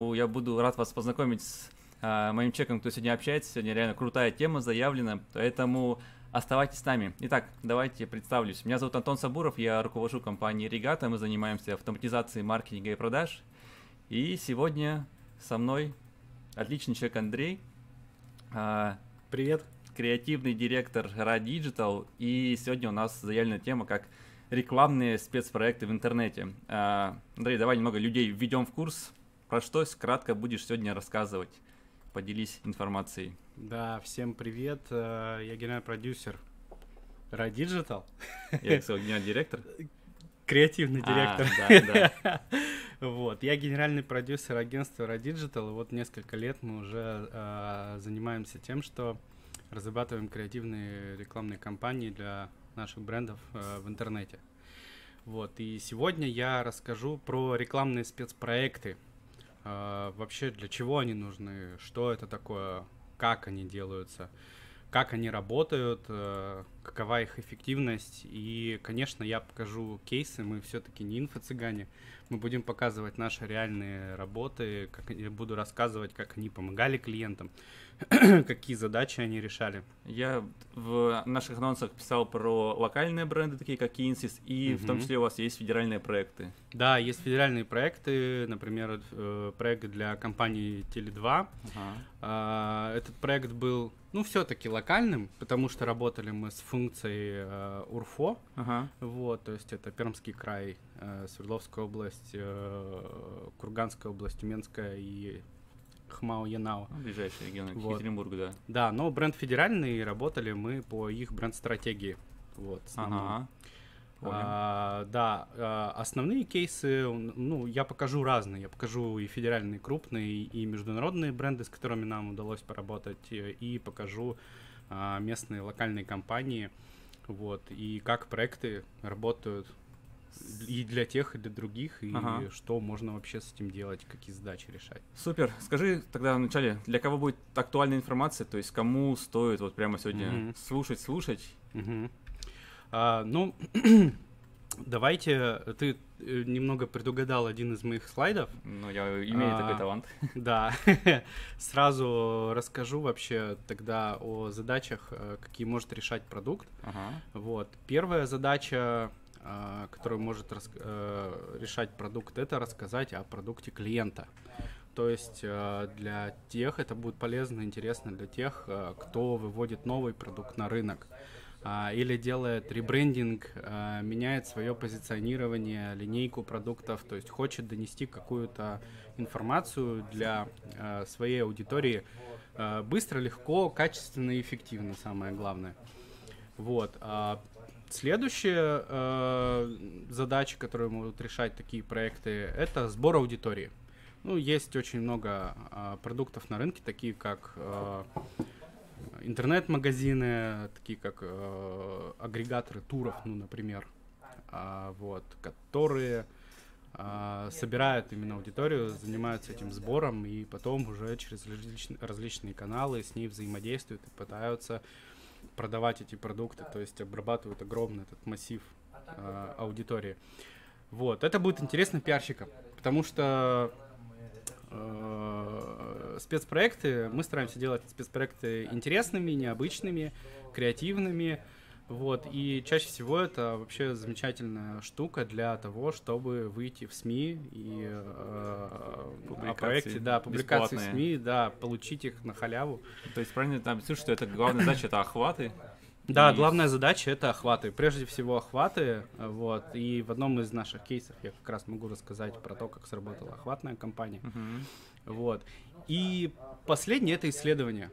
Я буду рад вас познакомить с моим человеком, кто сегодня общается. Сегодня реально крутая тема заявлена, поэтому оставайтесь с нами. Итак, давайте представлюсь. Меня зовут Антон Сабуров, я руковожу компанией «Регата». Мы занимаемся автоматизацией маркетинга и продаж. И сегодня со мной отличный человек Андрей. Привет. Креативный директор RAD Digital. И сегодня у нас заявлена тема как рекламные спецпроекты в интернете. Андрей, давай немного людей введем в курс. Про что кратко будешь сегодня рассказывать? Поделись информацией. Да, всем привет. Я генеральный продюсер RAD Digital. Я, кстати, генеральный директор. Креативный директор. Да, да. Вот. Я генеральный продюсер агентства RAD Digital. И вот несколько лет мы уже занимаемся тем, что разрабатываем креативные рекламные кампании для наших брендов в интернете. Вот. И сегодня я расскажу про рекламные спецпроекты. Вообще, для чего они нужны, что это такое, как они делаются, как они работают, какова их эффективность. И, конечно, я покажу кейсы, мы все-таки не инфо-цыгане, мы будем показывать наши реальные работы, я буду рассказывать, как они помогали клиентам, какие задачи они решали. Я в наших анонсах писал про локальные бренды, такие как InSys, и в том числе у вас есть федеральные проекты. Да, есть федеральные проекты, например, проект для компании Теле2. Этот проект был, ну, все-таки локальным, потому что работали мы с функцией УРФО, вот, то есть это Пермский край, Свердловская область, Курганская область, Тюменская и Хмао-Янао. Ближайший регион, вот. Екатеринбург, да. Да, но бренд федеральный, работали мы по их бренд-стратегии. Вот, да, основные кейсы, ну, я покажу разные. Я покажу и федеральные, крупные, и международные бренды, с которыми нам удалось поработать, и покажу местные, локальные компании, вот, и как проекты работают и для тех, и для других, и что можно вообще с этим делать, какие задачи решать. Супер. Скажи тогда вначале, для кого будет актуальная информация, то есть кому стоит вот прямо сегодня слушать? Ну, давайте, ты немного предугадал один из моих слайдов. Ну, я имею такой талант. Да, сразу расскажу вообще тогда о задачах, какие может решать продукт. Вот, первая задача, которую может решать продукт, это рассказать о продукте клиента. То есть для тех, это будет полезно, интересно для тех, кто выводит новый продукт на рынок или делает ребрендинг, меняет свое позиционирование, линейку продуктов, то есть хочет донести какую-то информацию для своей аудитории быстро, легко, качественно и эффективно, самое главное. Вот. Следующая задача, которую могут решать такие проекты, это сбор аудитории. Ну, есть очень много продуктов на рынке, такие как интернет-магазины, такие как агрегаторы туров, ну, например, вот, которые собирают именно аудиторию, занимаются этим сбором и потом уже через различные каналы с ней взаимодействуют и пытаются продавать эти продукты, то есть обрабатывают огромный этот массив аудитории. Вот, это будет интересно пиарщикам, потому что спецпроекты, мы стараемся делать спецпроекты интересными, необычными, креативными, вот, и чаще всего это вообще замечательная штука для того, чтобы выйти в СМИ и о проекте, да, публикации в СМИ, да, получить их на халяву. То есть правильно там пишу, что это главная задача, это охваты? Да, главная задача — это охваты. Прежде всего охваты, вот, и в одном из наших кейсов я как раз могу рассказать про то, как сработала охватная кампания. Вот. И последнее — это исследование.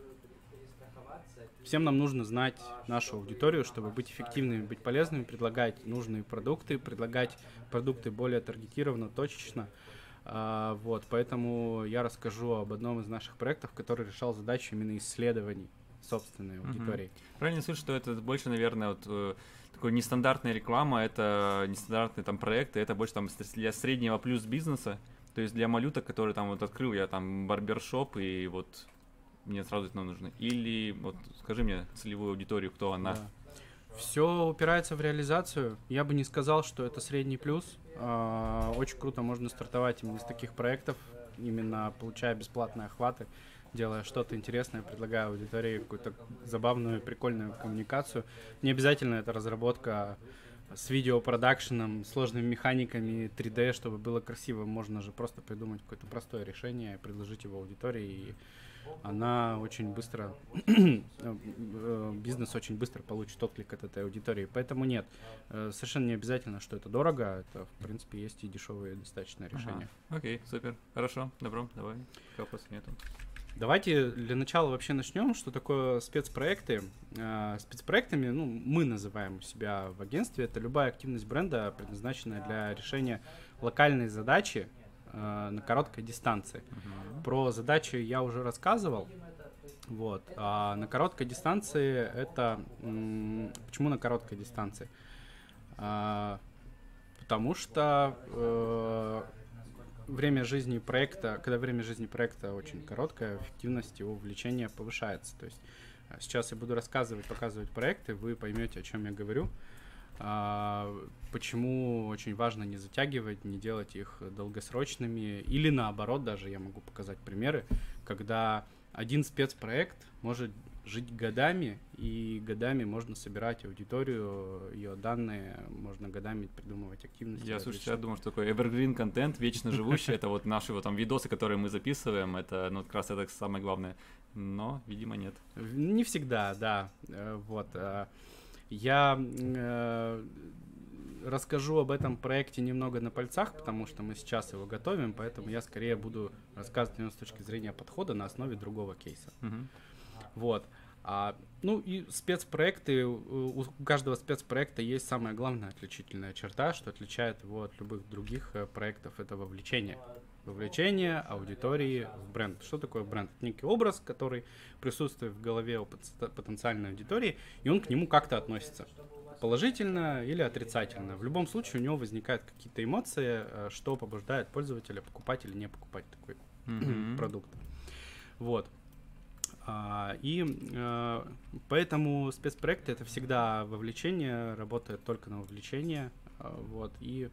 Всем нам нужно знать нашу аудиторию, чтобы быть эффективными, быть полезными, предлагать нужные продукты, предлагать продукты более таргетированно, точечно. Вот, поэтому я расскажу об одном из наших проектов, который решал задачу именно исследований собственной аудитории. Правильно слышу, что это больше, наверное, вот такой нестандартная реклама, это нестандартные там проекты, это больше там для среднего плюс бизнеса, то есть для малюта, который там вот открыл я там барбершоп и вот мне сразу это нужно. Или вот скажи мне целевую аудиторию, кто она. Да. Все упирается в реализацию. Я бы не сказал, что это средний плюс. Очень круто можно стартовать именно из таких проектов. именно получая бесплатные охваты, делая что-то интересное, предлагая аудитории какую-то забавную, прикольную коммуникацию. Не обязательно это разработка с видеопродакшеном, сложными механиками 3D, чтобы было красиво. Можно же просто придумать какое-то простое решение, предложить его аудитории, и она очень быстро, бизнес очень быстро получит отклик от этой аудитории. Поэтому нет, совершенно не обязательно, что это дорого, это, в принципе, есть и дешевые достаточно решения. Ага. Окей, супер, хорошо, добро, давай, вопросов нету. Давайте для начала вообще начнем, что такое спецпроекты. Спецпроектами, ну, мы называем себя в агентстве, это любая активность бренда, предназначенная для решения локальной задачи на короткой дистанции. Про задачи я уже рассказывал. Вот. А на короткой дистанции это... Почему на короткой дистанции? Потому что... Время жизни проекта, когда время жизни проекта очень короткое, эффективность его вовлечения повышается. То есть сейчас я буду рассказывать, показывать проекты, вы поймете, о чем я говорю, почему очень важно не затягивать, не делать их долгосрочными, или наоборот, даже я могу показать примеры, когда один спецпроект может жить годами, и годами можно собирать аудиторию, ее данные, можно годами придумывать активности. Я, слушай, я думаю, что такой evergreen контент, вечно живущий, это вот наши вот там видосы, которые мы записываем, это, ну, как раз это самое главное, но, видимо, нет. Не всегда, да, вот. Я расскажу об этом проекте немного на пальцах, потому что мы сейчас его готовим, поэтому я скорее буду рассказывать с точки зрения подхода на основе другого кейса. Вот. Ну и спецпроекты, у каждого спецпроекта есть самая главная отличительная черта, что отличает его от любых других проектов, это вовлечение. Вовлечение аудитории в бренд. Что такое бренд? Это некий образ, который присутствует в голове у потенциальной аудитории, и он к нему как-то относится. Положительно или отрицательно. В любом случае у него возникают какие-то эмоции, что побуждает пользователя покупать или не покупать такой продукт. Вот. И поэтому спецпроекты — это всегда вовлечение, работает только на вовлечение, вот, и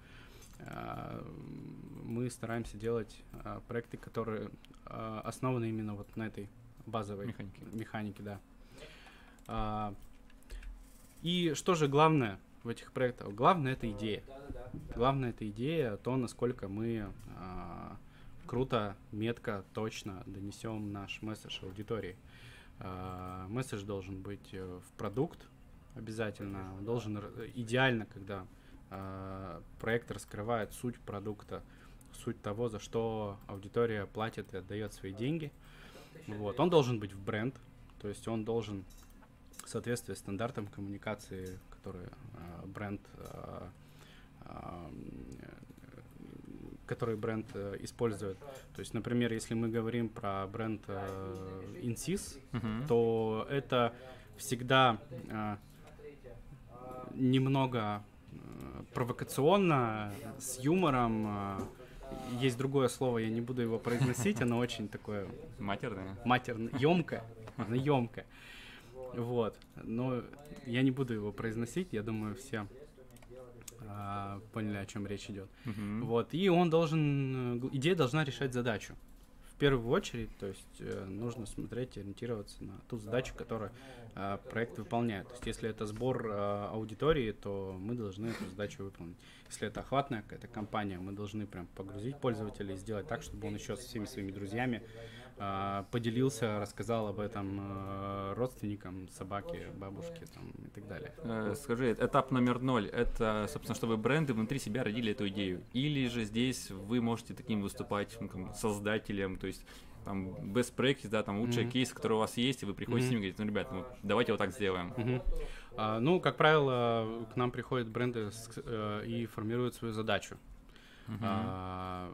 мы стараемся делать проекты, которые основаны именно вот на этой базовой механике, да. И что же главное в этих проектах? Главное — это идея. Главное — это идея, то, насколько мы... круто, метко, точно донесем наш месседж аудитории. Месседж должен быть в продукт обязательно. Он должен идеально, когда проект раскрывает суть продукта, суть того, за что аудитория платит и отдает свои деньги. Вот. Он должен быть в бренд, то есть он должен в соответствии с стандартам коммуникации, которые бренд использует. То есть, например, если мы говорим про бренд InSys, то это всегда немного провокационно, с юмором. Есть другое слово, я не буду его произносить, оно очень такое... Матерное. Ёмкое. Оно ёмкое. Вот. Но я не буду его произносить, я думаю, все... поняли, о чем речь идет. Вот, и он должен, идея должна решать задачу. В первую очередь, то есть нужно смотреть и ориентироваться на ту задачу, которую проект выполняет. То есть если это сбор аудитории, то мы должны эту задачу выполнить. Если это охватная какая-то компания, мы должны прям погрузить пользователя и сделать так, чтобы он еще со всеми своими друзьями поделился, рассказал об этом родственникам, собаке, бабушке там, и так далее. Скажи, этап номер 0 – это, собственно, чтобы бренды внутри себя родили эту идею? Или же здесь вы можете таким выступать, ну, там, создателем, то есть там best practice, да, там лучший кейс, который у вас есть, и вы приходите с ними и говорите, ну, ребят, ну, давайте вот так сделаем. Ну, как правило, к нам приходят бренды и формируют свою задачу. А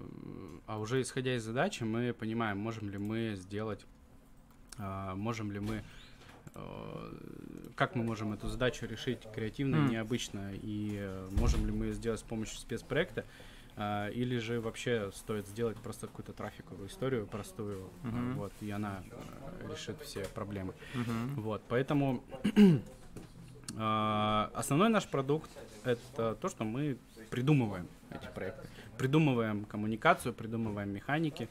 уже исходя из задачи, мы понимаем, можем ли мы сделать, как мы можем эту задачу решить креативно, необычно, и можем ли мы ее сделать с помощью спецпроекта, или же вообще стоит сделать просто какую-то трафиковую историю простую, вот, и она решит все проблемы. Вот, поэтому основной наш продукт — это то, что мы придумываем эти проекты. Придумываем коммуникацию, придумываем механики,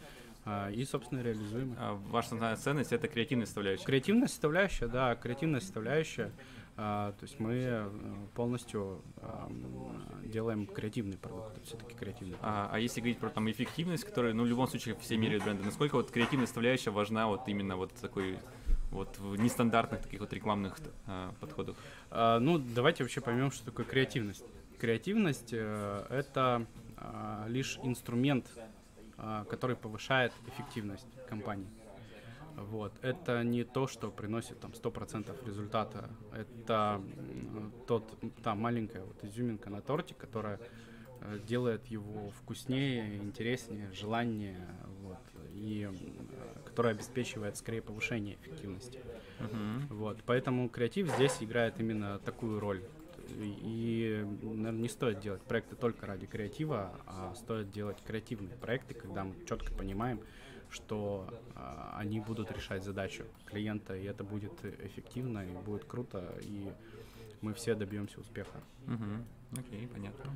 и, собственно, реализуемы. А ваша основная ценность – это креативная составляющая? Креативная составляющая, да, креативная составляющая. То есть мы полностью делаем креативный продукт, все-таки креативный продукт. А если говорить про там эффективность, которая, ну, в любом случае все меряют бренды, насколько вот креативная составляющая важна вот именно вот такой вот в нестандартных таких вот рекламных подходах? Ну, давайте вообще поймем, что такое креативность. Креативность – это лишь инструмент, который повышает эффективность компании. Вот. Это не то, что приносит там 100% результата, это та маленькая вот изюминка на торте, которая делает его вкуснее, интереснее, желаннее, вот, и которая обеспечивает скорее повышение эффективности. Вот. Поэтому креатив здесь играет именно такую роль. И, наверное, не стоит делать проекты только ради креатива, а стоит делать креативные проекты, когда мы четко понимаем, что они будут решать задачу клиента, и это будет эффективно, и будет круто, и мы все добьемся успеха. Окей, понятно.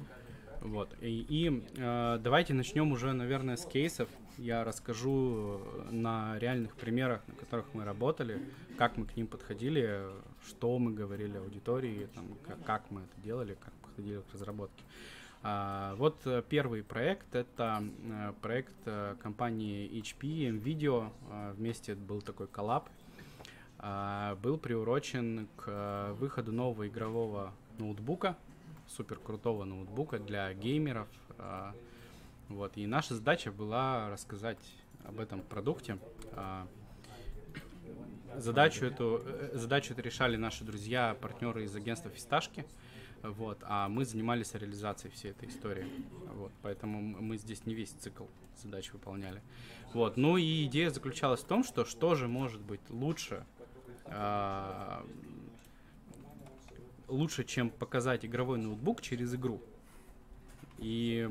Вот. И давайте начнем уже, наверное, с кейсов. Я расскажу на реальных примерах, на которых мы работали, как мы к ним подходили, что мы говорили аудитории, там, как мы это делали, как подходили к разработке. Вот первый проект, это проект компании HP, М.Видео, вместе был такой коллаб, был приурочен к выходу нового игрового ноутбука, супер крутого ноутбука для геймеров, вот, и наша задача была рассказать об этом продукте. Задачу эту решали наши друзья, партнеры из агентства «Фисташки», вот, а мы занимались реализацией всей этой истории, вот, поэтому мы здесь не весь цикл задач выполняли. Вот, ну и идея заключалась в том, что же может быть лучше, чем показать игровой ноутбук через игру. И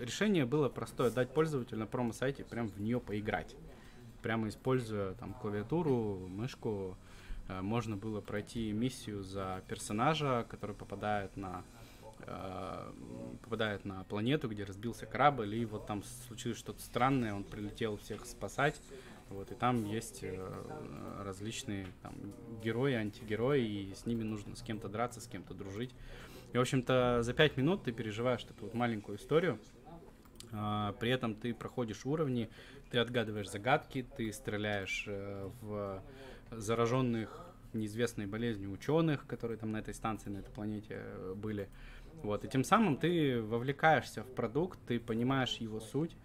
решение было простое: дать пользователю на промо-сайте прям в нее поиграть. Прямо используя там клавиатуру, мышку, можно было пройти миссию за персонажа, который попадает на планету, где разбился корабль, и вот там случилось что-то странное, он прилетел всех спасать, вот, и там есть различные там герои, антигерои, и с ними нужно с кем-то драться, с кем-то дружить. И, в общем-то, за 5 минут ты переживаешь эту вот маленькую историю, при этом ты проходишь уровни, ты отгадываешь загадки, ты стреляешь в зараженных неизвестной болезнью ученых, которые там на этой станции, на этой планете были. Вот. И тем самым ты вовлекаешься в продукт, ты понимаешь его суть.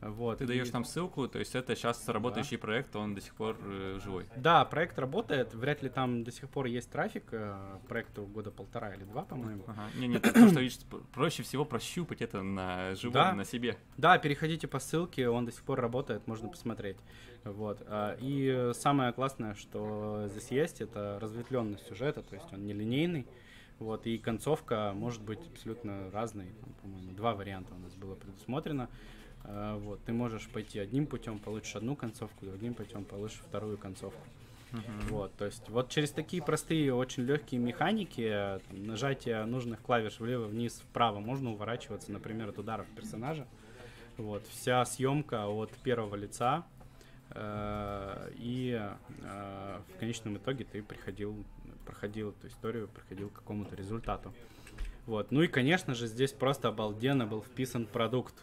Вот. Ты даешь нам ссылку, то есть это сейчас работающий проект, он до сих пор живой. Да, проект работает, вряд ли там до сих пор есть трафик, проекту года 1,5 или 2, по-моему. Нет, потому что видишь, проще всего прощупать это на живом, да, на себе. Да, переходите по ссылке, он до сих пор работает, можно посмотреть. Вот. И самое классное, что здесь есть, это разветвленность сюжета, то есть он нелинейный. Вот, и концовка может быть абсолютно разной, по-моему, 2 варианта у нас было предусмотрено. Вот, ты можешь пойти одним путем, получишь одну концовку, другим путем получишь вторую концовку. Вот, то есть вот через такие простые, очень легкие механики, там, нажатие нужных клавиш влево, вниз, вправо, можно уворачиваться, например, от ударов персонажа. Вот, вся съемка от первого лица, и в конечном итоге ты проходил эту историю, проходил к какому-то результату. Вот, ну и, конечно же, здесь просто обалденно был вписан продукт.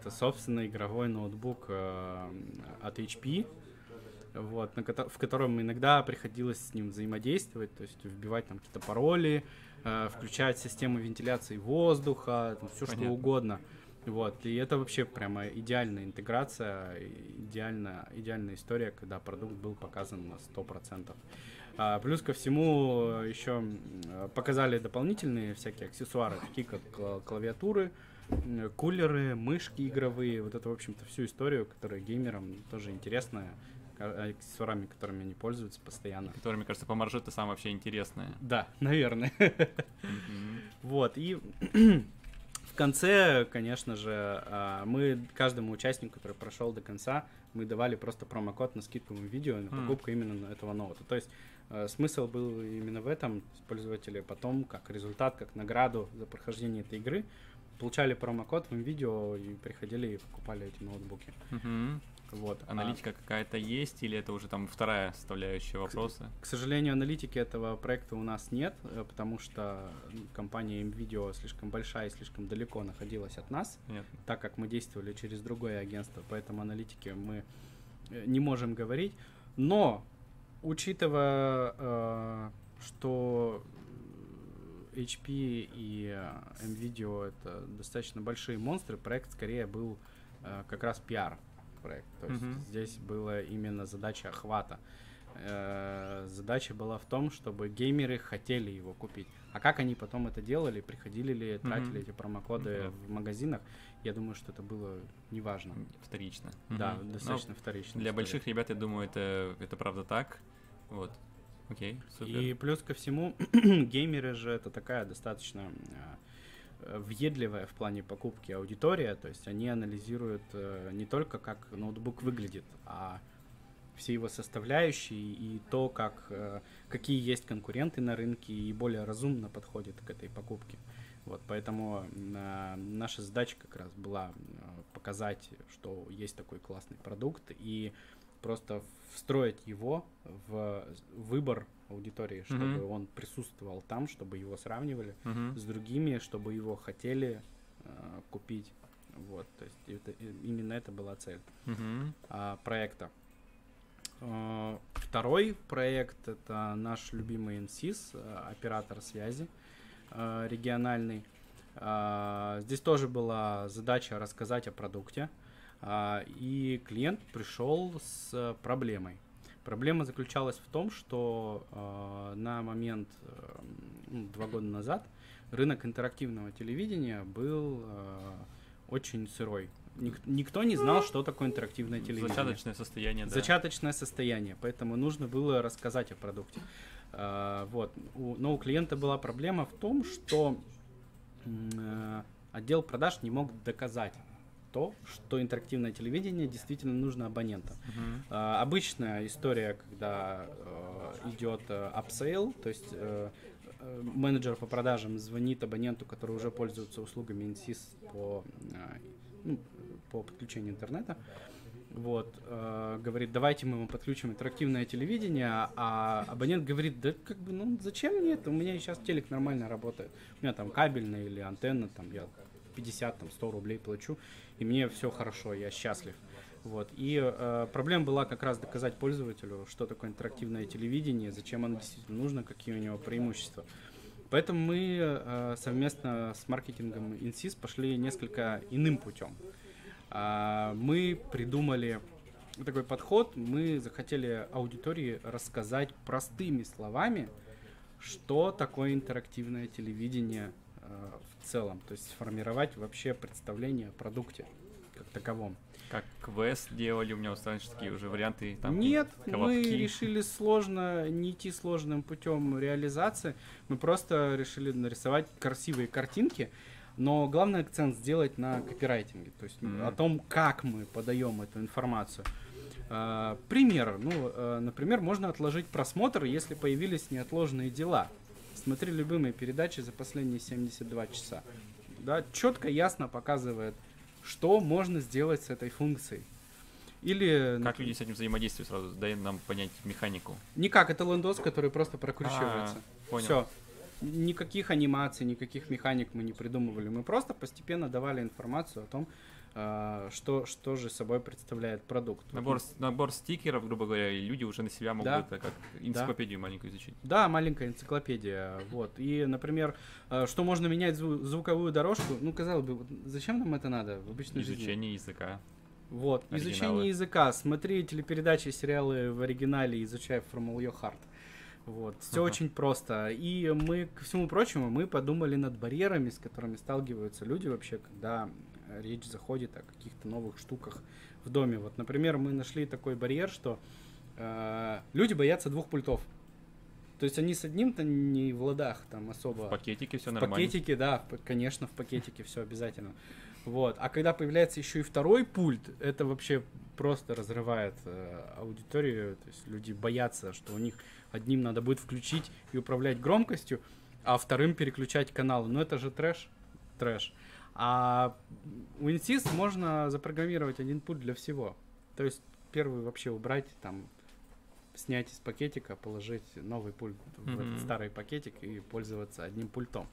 Это, собственно, игровой ноутбук от HP, вот, в котором иногда приходилось с ним взаимодействовать, то есть вбивать там какие-то пароли, включать систему вентиляции воздуха, там, все что угодно. Вот, и это вообще прямо идеальная интеграция, идеальная история, когда продукт был показан на 100%. Плюс ко всему еще показали дополнительные всякие аксессуары, такие как клавиатуры, кулеры, мышки игровые, вот это, в общем-то, всю историю, которая геймерам тоже интересная, аксессуарами, которыми они пользуются постоянно. Которые, мне кажется, по маржету самое вообще интересное. Да, наверное. Вот, и в конце, конечно же, мы каждому участнику, который прошел до конца, мы давали просто промокод на скидку в видео на покупку именно этого ноута. То есть смысл был именно в этом. Пользователи потом, как результат, как награду за прохождение этой игры, получали промокод в М.Видео и приходили и покупали эти ноутбуки. Вот, аналитика какая-то есть или это уже там вторая составляющая вопроса? К сожалению, аналитики этого проекта у нас нет, потому что компания М.Видео слишком большая и слишком далеко находилась от нас, так как мы действовали через другое агентство, поэтому аналитики мы не можем говорить. Но, учитывая, что HP и М.Видео это достаточно большие монстры, проект скорее был как раз пиар. Проект. То есть здесь была именно задача охвата. Задача была в том, чтобы геймеры хотели его купить. А как они потом это делали, приходили ли, тратили эти промокоды в магазинах, я думаю, что это было неважно. Вторично. Да, достаточно вторично. Для больших ребят, я думаю, это правда так. Вот. Окей, супер. И плюс ко всему, геймеры же это такая достаточно... въедливая в плане покупки аудитория, то есть они анализируют не только как ноутбук выглядит, а все его составляющие и то, как, какие есть конкуренты на рынке и более разумно подходят к этой покупке. Вот, поэтому наша задача как раз была показать, что есть такой классный продукт и просто встроить его в выбор аудитории, чтобы он присутствовал там, чтобы его сравнивали с другими, чтобы его хотели купить. Вот, то есть это, именно это была цель проекта. Второй проект — это наш любимый InSys, оператор связи региональный. Здесь тоже была задача рассказать о продукте. И клиент пришел с проблемой. Проблема заключалась в том, что на момент 2 года назад рынок интерактивного телевидения был очень сырой. Никто не знал, что такое интерактивное телевидение. Зачаточное состояние, да. Зачаточное состояние, поэтому нужно было рассказать о продукте. Вот. Но у клиента была проблема в том, что отдел продаж не мог доказать, что интерактивное телевидение действительно нужно абонентам. Обычная история, когда идет апсейл, то есть менеджер по продажам звонит абоненту, который уже пользуется услугами InSys по подключению интернета, вот, говорит, давайте мы ему подключим интерактивное телевидение, а абонент говорит, да как бы, ну зачем мне это, у меня сейчас телек нормально работает, у меня там кабельная или антенна, там я 50-100 рублей плачу, и мне все хорошо, я счастлив. Вот. И проблема была как раз доказать пользователю, что такое интерактивное телевидение, зачем оно действительно нужно, какие у него преимущества. Поэтому мы совместно с маркетингом InSys пошли несколько иным путем. Мы придумали такой подход, мы захотели аудитории рассказать простыми словами, что такое интерактивное телевидение в целом, то есть сформировать вообще представление о продукте как таковом. Как квест делали, у меня устанавливаются такие уже варианты. Там нет, мы решили сложно, не идти сложным путем реализации, мы просто решили нарисовать красивые картинки, но главный акцент сделать на копирайтинге, то есть о том, как мы подаем эту информацию. Пример, например, можно отложить просмотр, если появились неотложные дела. Смотри любимые передачи за последние 72 часа. Да, четко, ясно показывает, что можно сделать с этой функцией. Или, как люди с этим взаимодействуют сразу? Дай нам понять механику. Никак, это лендос, который просто прокручивается. Понял. Все. Никаких анимаций, никаких механик мы не придумывали. Мы просто постепенно давали информацию о том, что же собой представляет продукт. Набор стикеров, грубо говоря, и люди уже на себя могут это как энциклопедию маленькую изучить. Да, маленькая энциклопедия. Вот. И, например, что можно менять звуковую дорожку, ну, казалось бы, зачем нам это надо в обычной жизни? Изучение языка. Вот, оригиналы. Изучение языка. Смотри телепередачи, сериалы в оригинале, изучай Formula Your Heart. Вот, все очень просто. И мы, ко всему прочему, мы подумали над барьерами, с которыми сталкиваются люди вообще, когда речь заходит о каких-то новых штуках в доме. Вот, например, мы нашли такой барьер, что люди боятся 2 пультов. То есть они с одним-то не в ладах там особо. В пакетике все нормально. В пакетике, да, конечно, в пакетике все обязательно. Вот. А когда появляется еще и 2-й пульт, это вообще просто разрывает аудиторию. То есть люди боятся, что у них одним надо будет включить и управлять громкостью, а 2-м переключать каналы. Но это же трэш. Трэш. А у InSys можно запрограммировать 1 пульт для всего. То есть первую вообще убрать, там, снять из пакетика, положить новый пульт в старый пакетик и пользоваться одним пультом.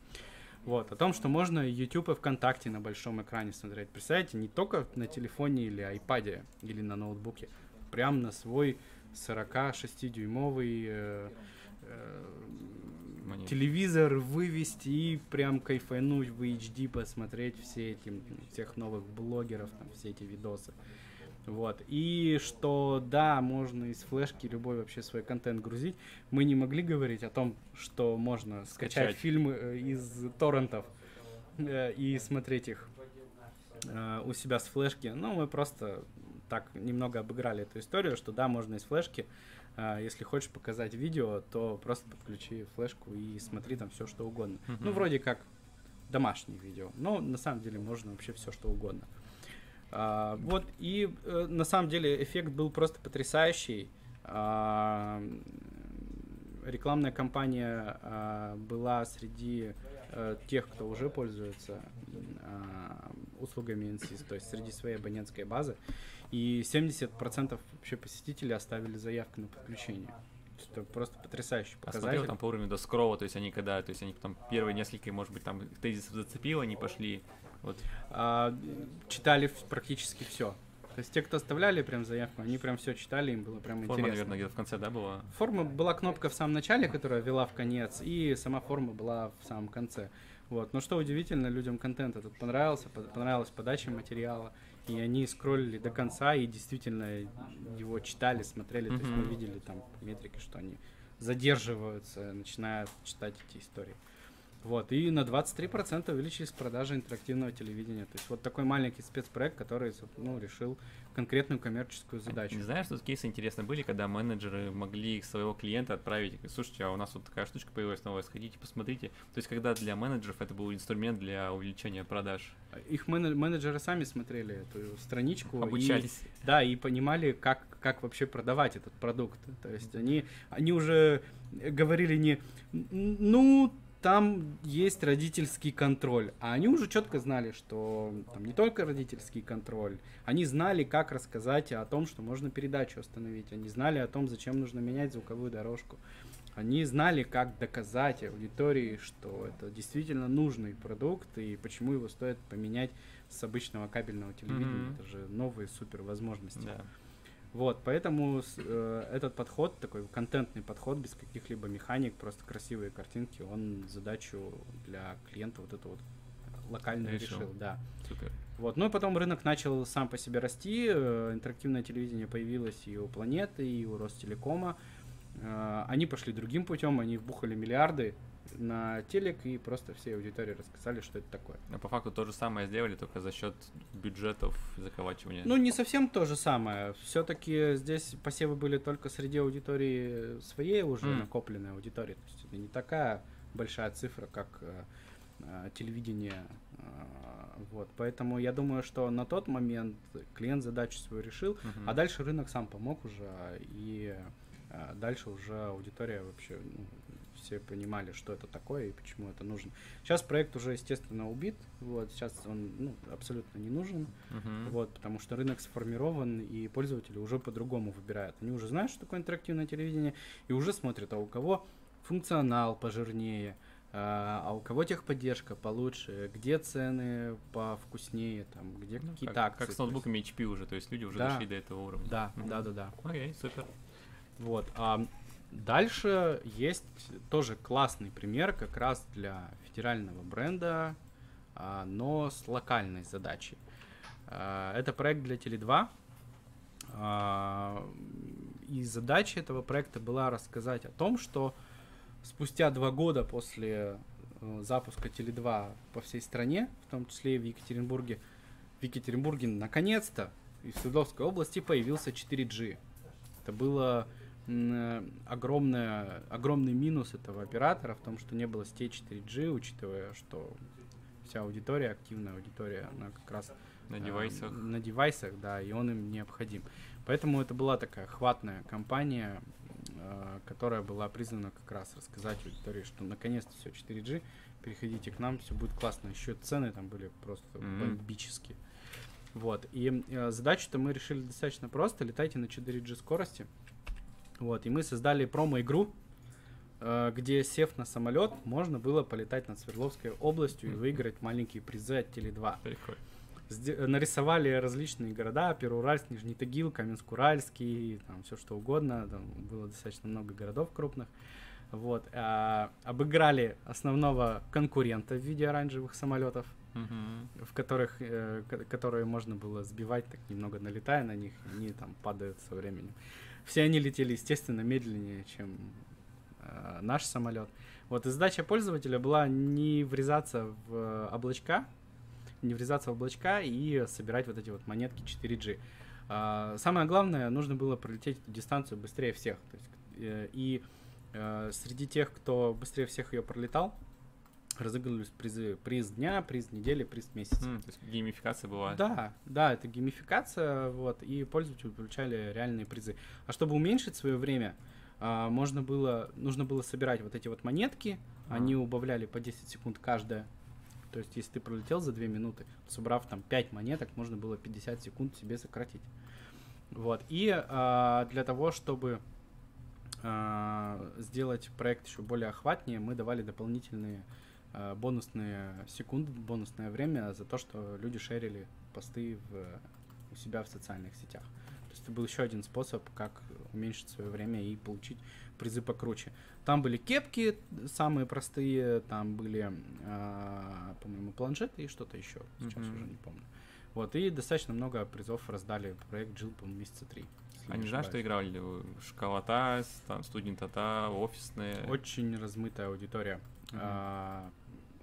Вот, о том, что можно YouTube и ВКонтакте на большом экране смотреть. Представляете, не только на телефоне или айпаде, или на ноутбуке, прям на свой 46-дюймовый телевизор вывести и прям кайфануть в HD, посмотреть все эти, всех новых блогеров, там, все эти видосы. Вот. И что, да, можно из флешки любой вообще свой контент грузить. Мы не могли говорить о том, что можно скачать фильмы из торрентов и смотреть их у себя с флешки. Ну, мы просто так немного обыграли эту историю, что да, можно из флешки. Если хочешь показать видео, то просто подключи флешку и смотри там все, что угодно. Ну, вроде как домашнее видео, но на самом деле можно вообще все, что угодно. Вот, и на самом деле эффект был просто потрясающий. Рекламная кампания была среди тех, кто уже пользуется услугами InSys, то есть среди своей абонентской базы. И 70% вообще посетителей оставили заявку на подключение. Это просто потрясающий показатель. А смотрел там по уровню до скролла, то есть они когда, то есть они там первые несколько, может быть, там тезисов зацепило, они пошли. Вот. Читали практически все. То есть те, кто оставляли прям заявку, они прям все читали, им было прям форма, интересно. Форма, наверное, где-то в конце, да, была? Форма была, кнопка в самом начале, которая вела в конец, и сама форма была в самом конце. Вот. Но что удивительно, людям контент этот понравился, понравилась подача материала, и они скроллили до конца и действительно его читали, смотрели. То есть мы видели там метрики, что они задерживаются, начинают читать эти истории. Вот, и на 23% увеличились продажи интерактивного телевидения. То есть вот такой маленький спецпроект, который, ну, решил конкретную коммерческую задачу. Не знаю, что кейсы интересные были, когда менеджеры могли своего клиента отправить: слушайте, а у нас вот такая штучка появилась новая, сходите, посмотрите. То есть когда для менеджеров это был инструмент для увеличения продаж. Их менеджеры сами смотрели эту страничку. Обучались. И, да, и понимали, как вообще продавать этот продукт. То есть они уже говорили не «ну, там есть родительский контроль», а они уже четко знали, что там не только родительский контроль, они знали, как рассказать о том, что можно передачу остановить, они знали о том, зачем нужно менять звуковую дорожку, они знали, как доказать аудитории, что это действительно нужный продукт и почему его стоит поменять с обычного кабельного телевидения, это же новые супер возможности. Да. Вот, поэтому этот подход, такой контентный подход, без каких-либо механик, просто красивые картинки, он задачу для клиента вот эту вот локальную решил, да. Супер. Вот, ну и потом рынок начал сам по себе расти, интерактивное телевидение появилось и у Планеты, и у Ростелекома. Они пошли другим путем, они вбухали миллиарды на телек и просто всей аудитории рассказали, что это такое. А по факту то же самое сделали, только за счет бюджетов заколачивания. Ну, не совсем то же самое. Все-таки здесь посевы были только среди аудитории своей уже накопленной аудитории. То есть это не такая большая цифра, как телевидение. Вот. Поэтому я думаю, что на тот момент клиент задачу свою решил, а дальше рынок сам помог уже, и дальше уже аудитория вообще... Ну, все понимали, что это такое и почему это нужно. Сейчас проект уже, естественно, убит. Вот, сейчас он, ну, абсолютно не нужен, вот, потому что рынок сформирован, и пользователи уже по-другому выбирают. Они уже знают, что такое интерактивное телевидение, и уже смотрят, а у кого функционал пожирнее, а у кого техподдержка получше, где цены повкуснее, там, где, ну, какие-то акции. Как с ноутбуками HP уже, то есть люди уже дошли до этого уровня. Да, да. Окей, супер. Вот. Дальше есть тоже классный пример как раз для федерального бренда, но с локальной задачей. Это проект для Теле2. И задача этого проекта была рассказать о том, что спустя 2 года после запуска Теле2 по всей стране, в том числе и в Екатеринбурге наконец-то и в Свердловской области появился 4G. Это было... огромный минус этого оператора в том, что не было сетей 4G, учитывая, что вся аудитория, активная аудитория, она как раз на девайсах, да, и он им необходим. Поэтому это была такая хватная кампания, которая была призвана как раз рассказать аудитории, что наконец-то все 4G, переходите к нам, все будет классно. Еще цены там были просто бомбические. Вот. И задачу-то мы решили достаточно просто. Летайте на 4G скорости. Вот. И мы создали промо-игру, где, сев на самолет, можно было полетать над Свердловской областью и выиграть маленькие призы от Теле2. Прикольно. Нарисовали различные города: Первоуральск, Нижний Тагил, Каменск-Уральский, там все что угодно. Там было достаточно много городов крупных. Вот. Обыграли основного конкурента в виде оранжевых самолетов, в которых, которые можно было сбивать, так немного налетая на них, они там падают со временем. Все они летели, естественно, медленнее, чем наш самолет. Вот. И задача пользователя была не врезаться в облачка, и собирать вот эти вот монетки 4G. Самое главное, нужно было пролететь эту дистанцию быстрее всех. То есть, и среди тех, кто быстрее всех ее пролетал, разыгрывались призы: приз дня, приз недели, приз месяца. То есть геймификация бывает. Да, да, это геймификация, вот, и пользователи получали реальные призы. А чтобы уменьшить свое время, нужно было собирать вот эти вот монетки, они убавляли по 10 секунд каждая. То есть, если ты пролетел за 2 минуты, собрав там 5 монеток, можно было 50 секунд себе сократить. Вот. И для того, чтобы сделать проект еще более охватнее, мы давали дополнительные бонусные секунды, бонусное время за то, что люди шерили посты у себя в социальных сетях. То есть это был еще один способ, как уменьшить свое время и получить призы покруче. Там были кепки самые простые, там были, по-моему, планшеты и что-то еще. Сейчас уже не помню. Вот, и достаточно много призов раздали. Проект жил, по-моему, месяца 3. А не знаю, что играли? Школота, там, студентата, офисные? Очень размытая аудитория.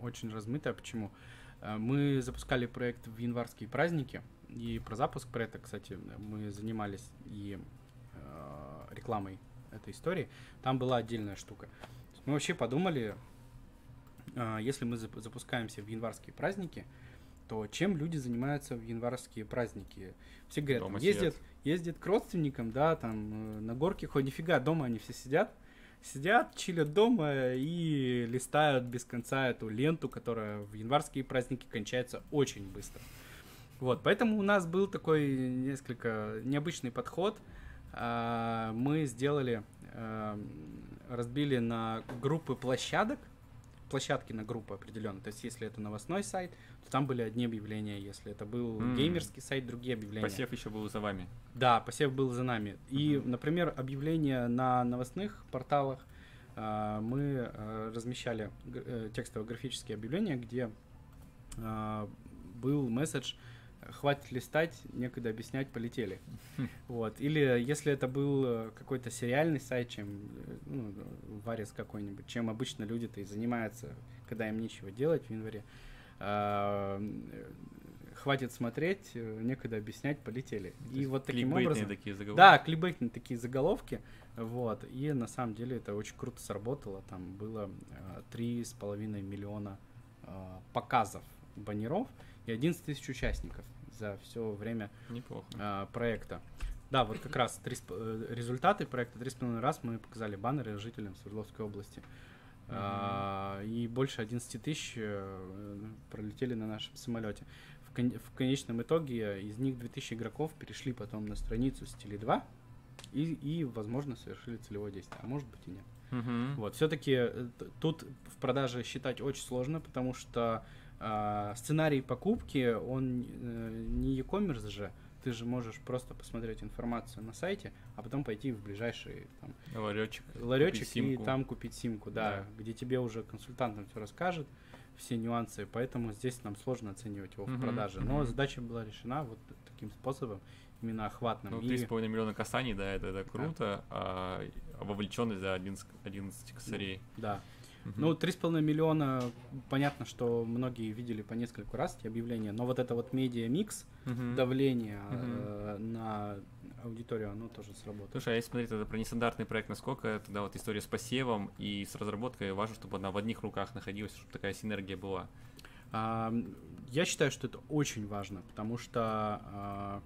Очень размытая. Почему? Мы запускали проект в январские праздники. И про запуск проекта, кстати, мы занимались и рекламой этой истории. Там была отдельная штука. Мы вообще подумали, если мы запускаемся в январские праздники, то чем люди занимаются в январские праздники? Все говорят, там, ездят к родственникам, да, там на горке ходят. Нифига, дома они все сидят, чилят дома и листают без конца эту ленту, которая в январские праздники кончается очень быстро. Вот, поэтому у нас был такой несколько необычный подход. Мы сделали, разбили на группы площадки на группы определенно. То есть, если это новостной сайт, то там были одни объявления. Если это был геймерский сайт, другие объявления. Посев еще был за вами. Да, посев был за нами. И, например, объявления на новостных порталах мы размещали текстово-графические объявления, где был месседж: «Хватит листать, некогда объяснять, полетели». Вот. Или если это был какой-то сериальный сайт, варис какой-нибудь, чем обычно люди-то и занимаются, когда им нечего делать в январе. «Хватит смотреть, некогда объяснять, полетели». И вот таким образом... такие заголовки. Да, кликбейтные такие заголовки. Вот. И на самом деле это очень круто сработало. Там было 3,5 миллиона показов баннеров и 11 тысяч участников за все время проекта. Да, вот как раз результаты проекта 3,5 раз мы показали баннеры жителям Свердловской области. И больше 11 тысяч пролетели на нашем самолете. В конечном итоге из них 2000 игроков перешли потом на страницу с Теле2 и, возможно, совершили целевое действие, а может быть и нет. Вот, все-таки тут в продаже считать очень сложно, потому что сценарий покупки, он не e-commerce же, ты же можешь просто посмотреть информацию на сайте, а потом пойти в ближайший там ларечек и там купить симку, да, где тебе уже консультантом все расскажет, все нюансы, поэтому здесь нам сложно оценивать его в продаже, но задача была решена вот таким способом, именно охватным. 3,5 миллиона касаний, да, это круто, а вовлеченность за 11 косарей. Да. Ну, 3,5 миллиона, понятно, что многие видели по нескольку раз эти объявления, но вот это вот медиа-микс, давление на аудиторию, оно тоже сработало. Слушай, а если смотреть это про нестандартный проект, насколько тогда вот история с посевом и с разработкой, важно, чтобы она в одних руках находилась, чтобы такая синергия была? Я считаю, что это очень важно, потому что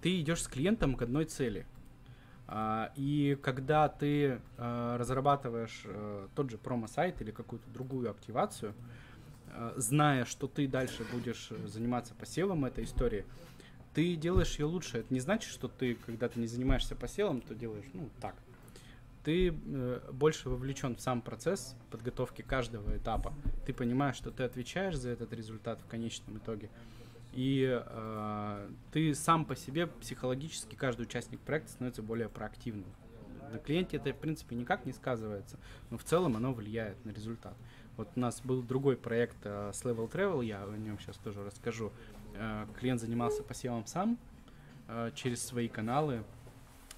ты идешь с клиентом к одной цели. И когда ты разрабатываешь тот же промо-сайт или какую-то другую активацию, зная, что ты дальше будешь заниматься посевом этой истории, ты делаешь ее лучше. Это не значит, что ты, когда ты не занимаешься посевом, то делаешь, ну, так. Ты больше вовлечен в сам процесс подготовки каждого этапа. Ты понимаешь, что ты отвечаешь за этот результат в конечном итоге. И ты сам по себе психологически, каждый участник проекта становится более проактивным. На клиенте это, в принципе, никак не сказывается, но в целом оно влияет на результат. Вот у нас был другой проект с Level Travel, я о нем сейчас тоже расскажу. Клиент занимался посевом сам через свои каналы,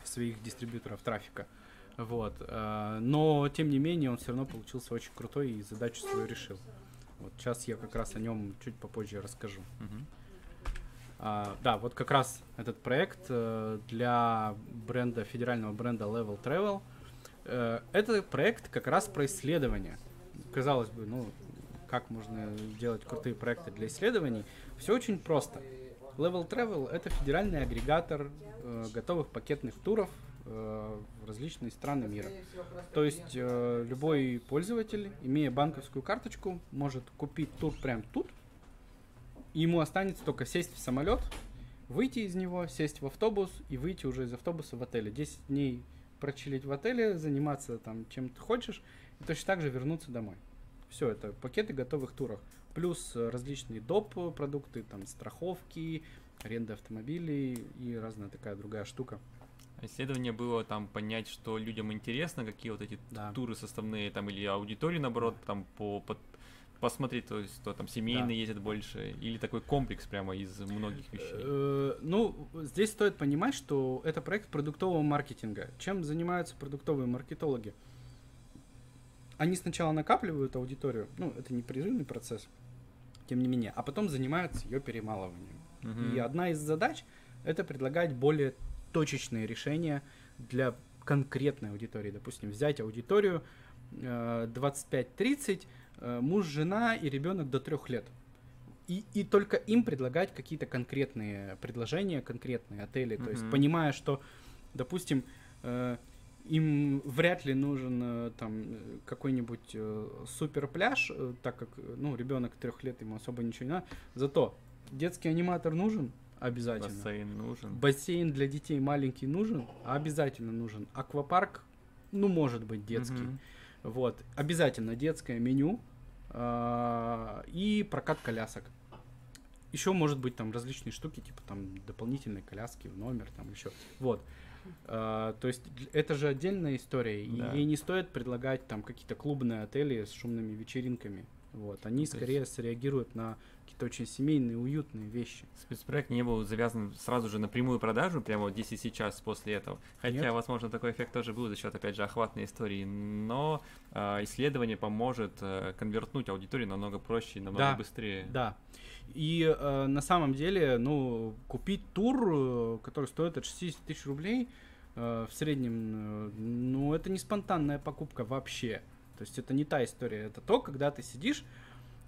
своих дистрибьюторов трафика. Вот. Но, тем не менее, он все равно получился очень крутой и задачу свою решил. Вот сейчас я как раз о нем чуть попозже расскажу. Да, вот как раз этот проект для бренда, федерального бренда Level Travel. Это проект как раз про исследования. Казалось бы, ну, как можно делать крутые проекты для исследований? Все очень просто. Level Travel — это федеральный агрегатор готовых пакетных туров в различные страны мира. То есть любой пользователь, имея банковскую карточку, может купить тур прямо тут, и ему останется только сесть в самолет, выйти из него, сесть в автобус и выйти уже из автобуса в отеле. 10 дней прочилить в отеле, заниматься там чем ты хочешь, и точно так же вернуться домой. Все, это пакеты готовых туров. Плюс различные доп. Продукты, там страховки, аренда автомобилей и разная такая другая штука. Исследование было там понять, что людям интересно, какие вот эти туры составные, там, или аудитории, наоборот, там, посмотреть, то есть, что там семейные ездят больше, или такой комплекс прямо из многих вещей. Ну, здесь стоит понимать, что это проект продуктового маркетинга. Чем занимаются продуктовые маркетологи? Они сначала накапливают аудиторию, ну, это непрерывный процесс, тем не менее, а потом занимаются ее перемалыванием. И одна из задач – это предлагать более точечные решения для конкретной аудитории. Допустим, взять аудиторию 25-30, муж, жена и ребенок до 3 лет. И только им предлагать какие-то конкретные предложения, конкретные отели. То есть, понимая, что, допустим, им вряд ли нужен там какой-нибудь супер пляж, так как, ну, ребенок 3 лет, ему особо ничего не надо. Зато детский аниматор нужен. Обязательно. Бассейн нужен. Бассейн для детей маленький нужен, обязательно нужен. Аквапарк, ну, может быть, детский. Вот. Обязательно детское меню и прокат колясок. Еще, может быть, там различные штуки, типа там дополнительные коляски в номер, там еще. Вот. То есть это же отдельная история. Да. И ей не стоит предлагать там какие-то клубные отели с шумными вечеринками. Вот, они скорее среагируют на какие-то очень семейные, уютные вещи. Спецпроект не был завязан сразу же на прямую продажу, прямо вот здесь и сейчас после этого. Хотя, возможно, такой эффект тоже был за счет, опять же, охватной истории. Но исследование поможет конвертнуть аудиторию намного проще и намного быстрее. Да. И на самом деле, ну, купить тур, который стоит от 60 000 рублей в среднем, ну, это не спонтанная покупка вообще. То есть это не та история, это то, когда ты сидишь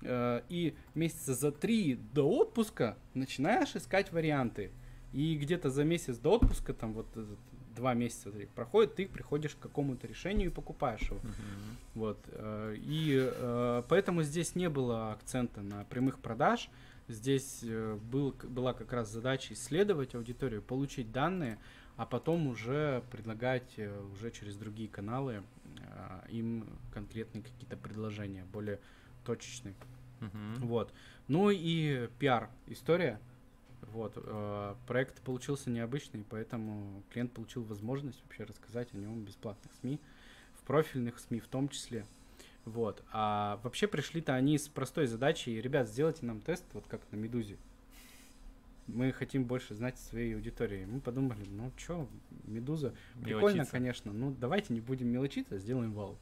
и месяца за 3 до отпуска начинаешь искать варианты. И где-то за месяц до отпуска, там вот 2 месяца проходит, ты приходишь к какому-то решению и покупаешь его. Вот. И поэтому здесь не было акцента на прямых продаж. Здесь была как раз задача исследовать аудиторию, получить данные, а потом уже предлагать уже через другие каналы им конкретные какие-то предложения, более точечные. Вот. Ну и пиар-история. Вот. Проект получился необычный, поэтому клиент получил возможность вообще рассказать о нем в бесплатных СМИ, в профильных СМИ в том числе. Вот. А вообще пришли-то они с простой задачей: ребят, сделайте нам тест, вот как на «Медузе». Мы хотим больше знать своей аудитории. Мы подумали, ну что, «Медуза», прикольно, мелочиться, конечно, но давайте не будем мелочиться, сделаем вау.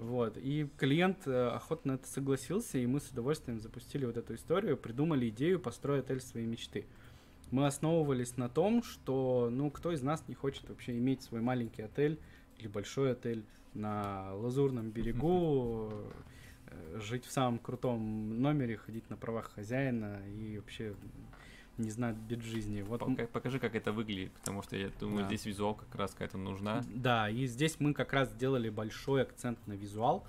Вот. И клиент охотно это согласился, и мы с удовольствием запустили вот эту историю, придумали идею «Построй отель своей мечты». Мы основывались на том, что, ну, кто из нас не хочет вообще иметь свой маленький отель или большой отель на лазурном берегу, жить в самом крутом номере, ходить на правах хозяина и вообще не знать бед жизни. Вот. Покажи, как это выглядит, потому что я думаю, здесь визуал как раз какая-то нужна. Да, и здесь мы как раз сделали большой акцент на визуал,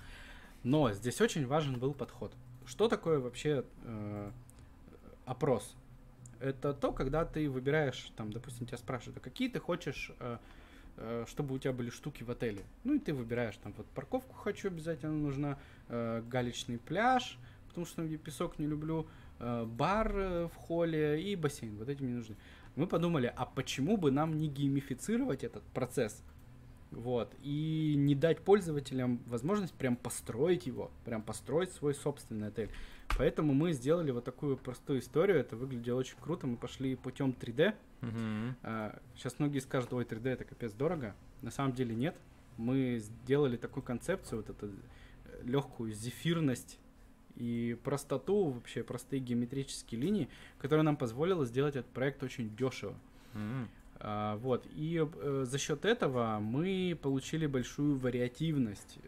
но здесь очень важен был подход, Что такое вообще опрос? Это то, когда ты выбираешь, там, допустим, тебя спрашивают, а какие ты хочешь, чтобы у тебя были штуки в отеле. Ну и ты выбираешь, там, вот парковку хочу, обязательно нужна, галечный пляж, потому что я песок не люблю, бар в холле и бассейн. Вот эти мне нужны. Мы подумали, а почему бы нам не геймифицировать этот процесс? Вот. И не дать пользователям возможность прям построить его, прям построить свой собственный отель. Поэтому мы сделали вот такую простую историю. Это выглядело очень круто. Мы пошли путем 3D. Сейчас многие скажут, ой, 3D это капец дорого. На самом деле нет. Мы сделали такую концепцию, вот эту легкую зефирность и простоту, вообще простые геометрические линии, которая нам позволила сделать этот проект очень дешево. Вот. И за счет этого мы получили большую вариативность,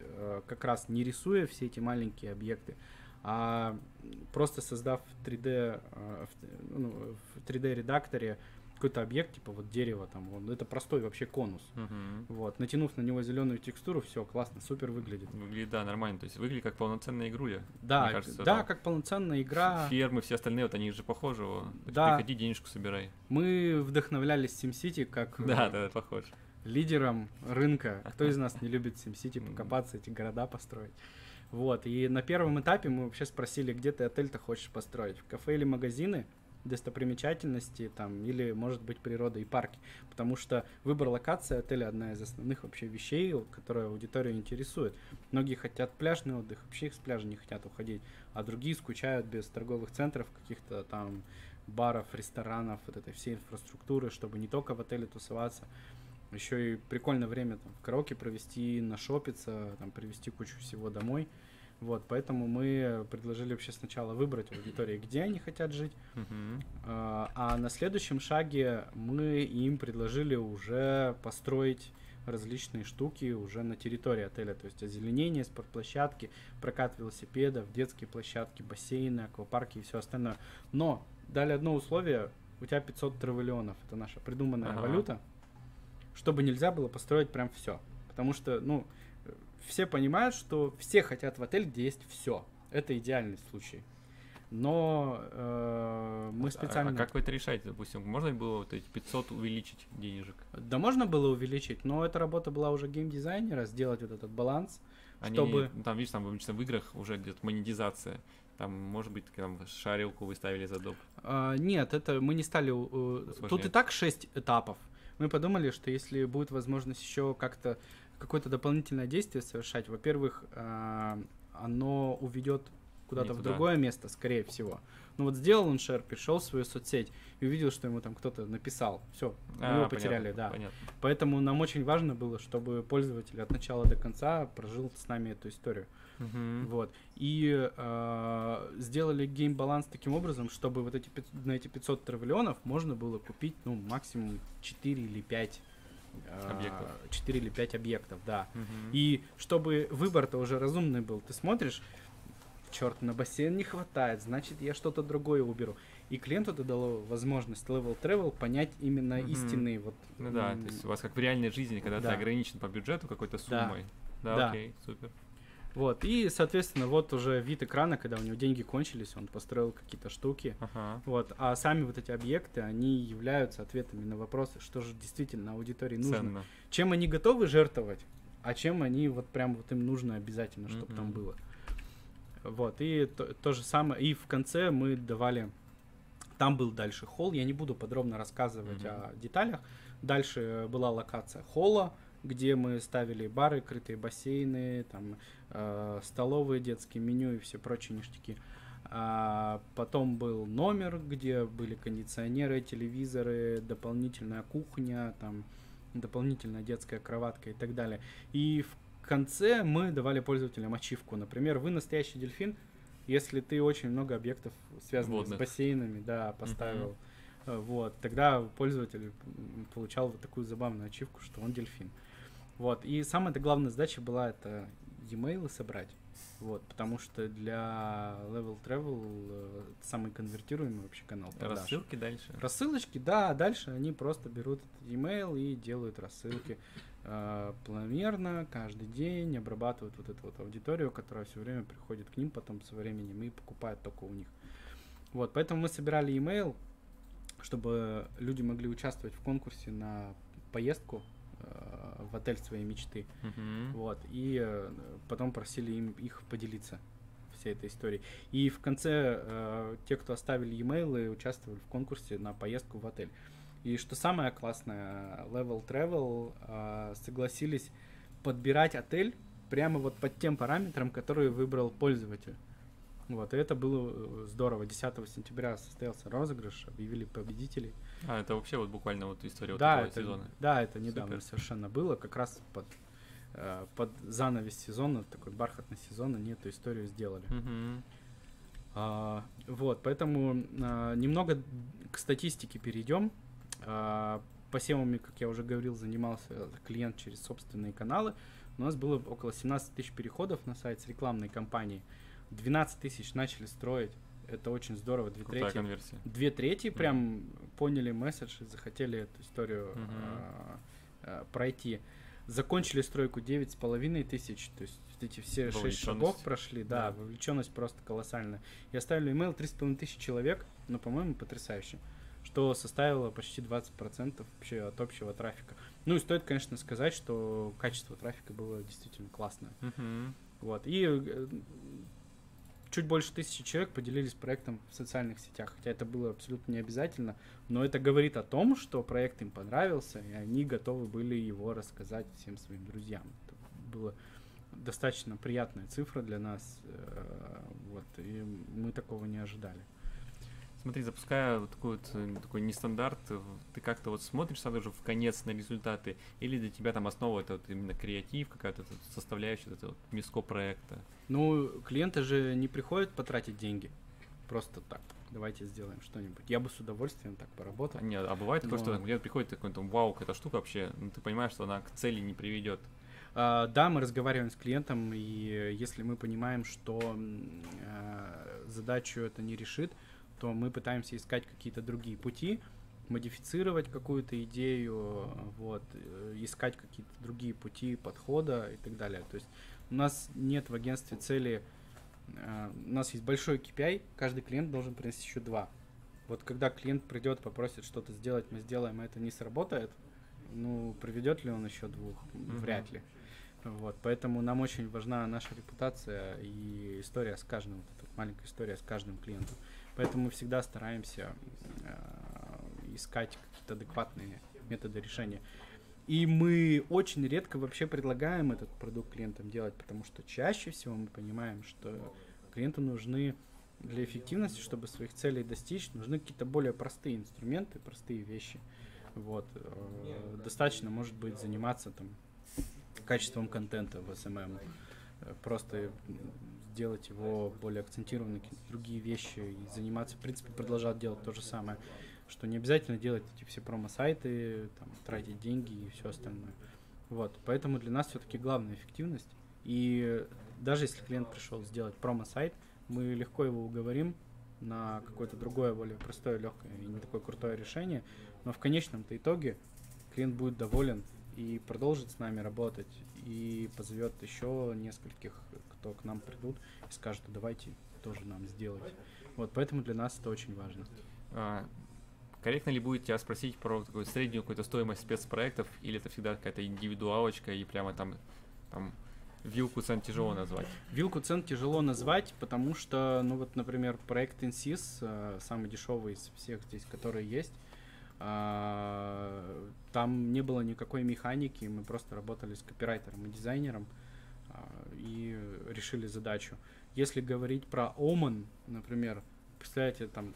как раз не рисуя все эти маленькие объекты, а просто создав 3D, в 3D-редакторе какой-то объект, типа вот дерево, там, вот, это простой вообще конус. Вот, натянув на него зеленую текстуру, все классно, супер выглядит. Выглядит, да, нормально, то есть выглядит как полноценная игруля. Да, мне кажется, да, как полноценная игра. Фермы, все остальные, вот они же похожи. Да. Приходи, денежку собирай. Мы вдохновлялись SimCity как похож. Лидером рынка. Кто из нас не любит SimCity покопаться, эти города построить? Вот, и на первом этапе мы вообще спросили, где ты отель-то хочешь построить, в кафе или магазины, достопримечательности там, или, может быть, природа и парки. Потому что выбор локации отеля — одна из основных вообще вещей, которая аудиторию интересует. Многие хотят пляжный отдых, вообще с пляжа не хотят уходить, а другие скучают без торговых центров, каких-то там баров, ресторанов, вот этой всей инфраструктуры, чтобы не только в отеле тусоваться, еще и прикольное время там в караоке провести, нашопиться, там, привезти кучу всего домой. Вот, поэтому мы предложили вообще сначала выбрать аудитории, где они хотят жить, а на следующем шаге мы им предложили уже построить различные штуки уже на территории отеля, то есть озеленение, спортплощадки, прокат велосипедов, детские площадки, бассейны, аквапарки и все остальное. Но дали одно условие: у тебя 500 травиллионов, это наша придуманная валюта, чтобы нельзя было построить прям все, потому что, ну, все понимают, что все хотят в отель, где есть все. Это идеальный случай. Но мы специально... А как вы это решаете, допустим? Можно было вот эти 500 увеличить денежек? Да, можно было увеличить, но эта работа была уже геймдизайнера, сделать вот этот баланс, они, чтобы... Там, видишь, там обычно в играх уже где-то монетизация. Там, может быть, там шарилку выставили за доп. Нет, это мы не стали... Тут и так 6 этапов. Мы подумали, что если будет возможность еще как-то какое-то дополнительное действие совершать, во-первых, оно уведет куда-то в другое место, скорее всего. Ну вот сделал он шер, пришел в свою соцсеть и увидел, что ему там кто-то написал. Все, его потеряли, да. Понятно. Поэтому нам очень важно было, чтобы пользователь от начала до конца прожил с нами эту историю. Вот. И сделали гейм-баланс таким образом, чтобы вот эти, на эти 500 травиллионов можно было купить, ну, максимум 4 или 5 объектов. 4 или 5 объектов, да. И чтобы выбор-то уже разумный был, ты смотришь, черт, на бассейн не хватает, значит, я что-то другое уберу. И клиенту это дало возможность Level Travel понять именно истинные вот... Ну да, то есть у вас как в реальной жизни, когда ты ограничен по бюджету какой-то суммой. Да, окей, супер. Вот, и, соответственно, вот уже вид экрана, когда у него деньги кончились, он построил какие-то штуки. Вот, а сами вот эти объекты, они являются ответами на вопросы, что же действительно аудитории нужно. Ценно. Чем они готовы жертвовать, а чем они вот прям вот им нужно обязательно, чтобы там было. Вот, и то же самое, и в конце мы давали, там был дальше холл, я не буду подробно рассказывать о деталях, дальше была локация холла, где мы ставили бары, крытые бассейны, там, столовые, детские меню и все прочие ништяки. А потом был номер, где были кондиционеры, телевизоры, дополнительная кухня, там, дополнительная детская кроватка и так далее. И в конце мы давали пользователям ачивку. Например, вы настоящий дельфин, если ты очень много объектов, связанных водных с бассейнами, да, поставил. Вот, тогда пользователь получал вот такую забавную ачивку, что он дельфин. Вот, и самая главная задача была это e-mail собрать, Вот, потому что для Level Travel это самый конвертируемый вообще канал продаж. Рассылки дальше. Рассылочки, да, дальше они просто берут e-mail и делают рассылки планомерно, каждый день, обрабатывают вот эту вот аудиторию, которая все время приходит к ним потом со временем и покупает только у них. Вот, поэтому мы собирали e-mail, чтобы люди могли участвовать в конкурсе на поездку в отель своей мечты. Вот, и потом просили их поделиться всей этой историей. И в конце те, кто оставили e-mail, участвовали в конкурсе на поездку в отель. И что самое классное, Level Travel согласились подбирать отель прямо вот под тем параметрам, которые выбрал пользователь. Вот, и это было здорово. 10 сентября состоялся розыгрыш, объявили победителей. А, это вообще вот буквально вот история да, вот этого сезона. Да, это недавно совершенно было. Как раз под занавес сезона, такой бархатный сезон, они эту историю сделали. Вот, поэтому немного к статистике перейдем. Посевами, как я уже говорил, занимался клиент через собственные каналы. У нас было около 17 тысяч переходов на сайт с рекламной кампанией. 12 тысяч начали строить, это очень здорово, две трети прям поняли месседж и захотели эту историю пройти. Закончили стройку 9,5 тысяч, то есть эти все 6 шагов прошли, да, вовлеченность просто колоссальная. Я оставил email 3,5 тысячи человек, но, по-моему, потрясающе, что составило почти 20% вообще от общего трафика. Ну и стоит, конечно, сказать, что качество трафика было действительно классное. Вот, и чуть больше 1000 человек поделились проектом в социальных сетях, хотя это было абсолютно не обязательно, но это говорит о том, что проект им понравился, и они готовы были его рассказать всем своим друзьям. Это была достаточно приятная цифра для нас, вот, и мы такого не ожидали. Смотри, запуская вот такой нестандарт, ты как-то вот смотришь сразу же в конец на результаты, или для тебя там основа это вот именно креатив, какая-то составляющая, это вот миско проекта? Ну, клиенты же не приходят потратить деньги просто так. Давайте сделаем что-нибудь. Я бы с удовольствием так поработал. Нет, а бывает такое, что клиент приходит такой, там, вау, эта штука вообще, ну ты понимаешь, что она к цели не приведет. Да, мы разговариваем с клиентом, и если мы понимаем, что задачу это не решит, то мы пытаемся искать какие-то другие пути, модифицировать какую-то идею, вот, искать какие-то другие пути подхода и так далее. То есть у нас нет в агентстве цели, у нас есть большой KPI, каждый клиент должен принести еще 2. Вот когда клиент придет, попросит что-то сделать, мы сделаем, а это не сработает, ну, приведет ли он еще 2? Вряд ли. Вот, поэтому нам очень важна наша репутация и история с каждым, вот эта маленькая история с каждым клиентом. Поэтому мы всегда стараемся искать какие-то адекватные методы решения. И мы очень редко вообще предлагаем этот продукт клиентам делать, потому что чаще всего мы понимаем, что клиенту нужны для эффективности, чтобы своих целей достичь, нужны какие-то более простые инструменты, простые вещи. Вот, достаточно, может быть, заниматься там качеством контента в SMM, просто делать его более акцентированным, какие-то другие вещи и заниматься, в принципе, продолжать делать то же самое, что не обязательно делать эти все промо-сайты, там, тратить деньги и все остальное. Вот, поэтому для нас все-таки главная эффективность, и даже если клиент пришел сделать промо-сайт, мы легко его уговорим на какое-то другое, более простое, легкое и не такое крутое решение, но в конечном-то итоге клиент будет доволен и продолжит с нами работать, и позовет еще нескольких, кто к нам придут, и скажет, давайте тоже нам сделать. Вот, поэтому для нас это очень важно. Корректно ли будет тебя спросить про такую среднюю какую-то стоимость спецпроектов, или это всегда какая-то индивидуалочка, и прямо там вилку цен тяжело назвать? Вилку цен тяжело назвать, потому что, ну вот, например, проект InSys, самый дешевый из всех здесь, которые есть, там не было никакой механики, мы просто работали с копирайтером и дизайнером и решили задачу. Если говорить про Omen, например, представляете, там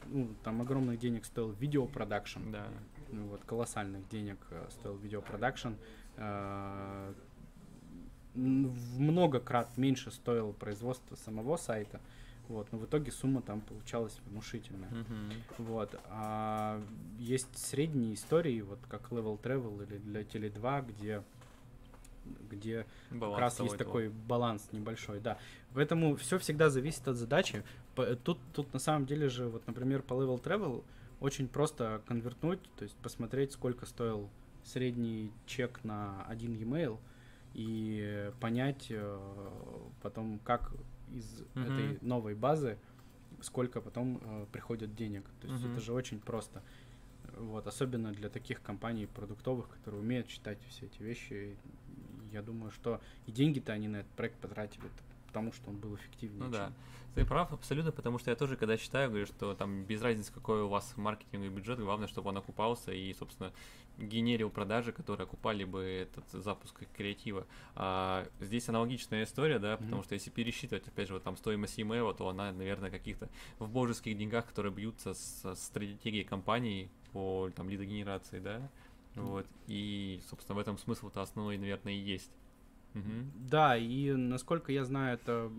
огромных денег стоил видеопродакшн, да. Ну, вот, колоссальных денег стоил видеопродакшн, в многократ меньше стоило производство самого сайта. Вот, но в итоге сумма там получалась внушительная. Вот, а есть средние истории, вот как Level Travel или для Теле2, где где баланс как раз есть такой баланс небольшой, да. Поэтому все всегда зависит от задачи. Тут на самом деле же, вот, например, по Level Travel очень просто конвертнуть, то есть посмотреть, сколько стоил средний чек на один e-mail и понять потом, как из этой новой базы сколько потом приходит денег. То есть это же очень просто. Вот, особенно для таких компаний продуктовых, которые умеют читать все эти вещи. Я думаю, что и деньги-то они на этот проект потратили, потому что он был эффективнее. Ну да, ты прав абсолютно, потому что я тоже, когда читаю, говорю, что там без разницы, какой у вас маркетинговый бюджет, главное, чтобы он окупался и, собственно, генерил продажи, которые окупали бы этот запуск креатива. А здесь аналогичная история, да, потому что если пересчитывать, опять же, вот там стоимость e-mail, то она, наверное, каких-то в божеских деньгах, которые бьются с стратегией компании по там лидогенерации, да, вот, и, собственно, в этом смысл-то основной, наверное, и есть. Да, и, насколько я знаю, это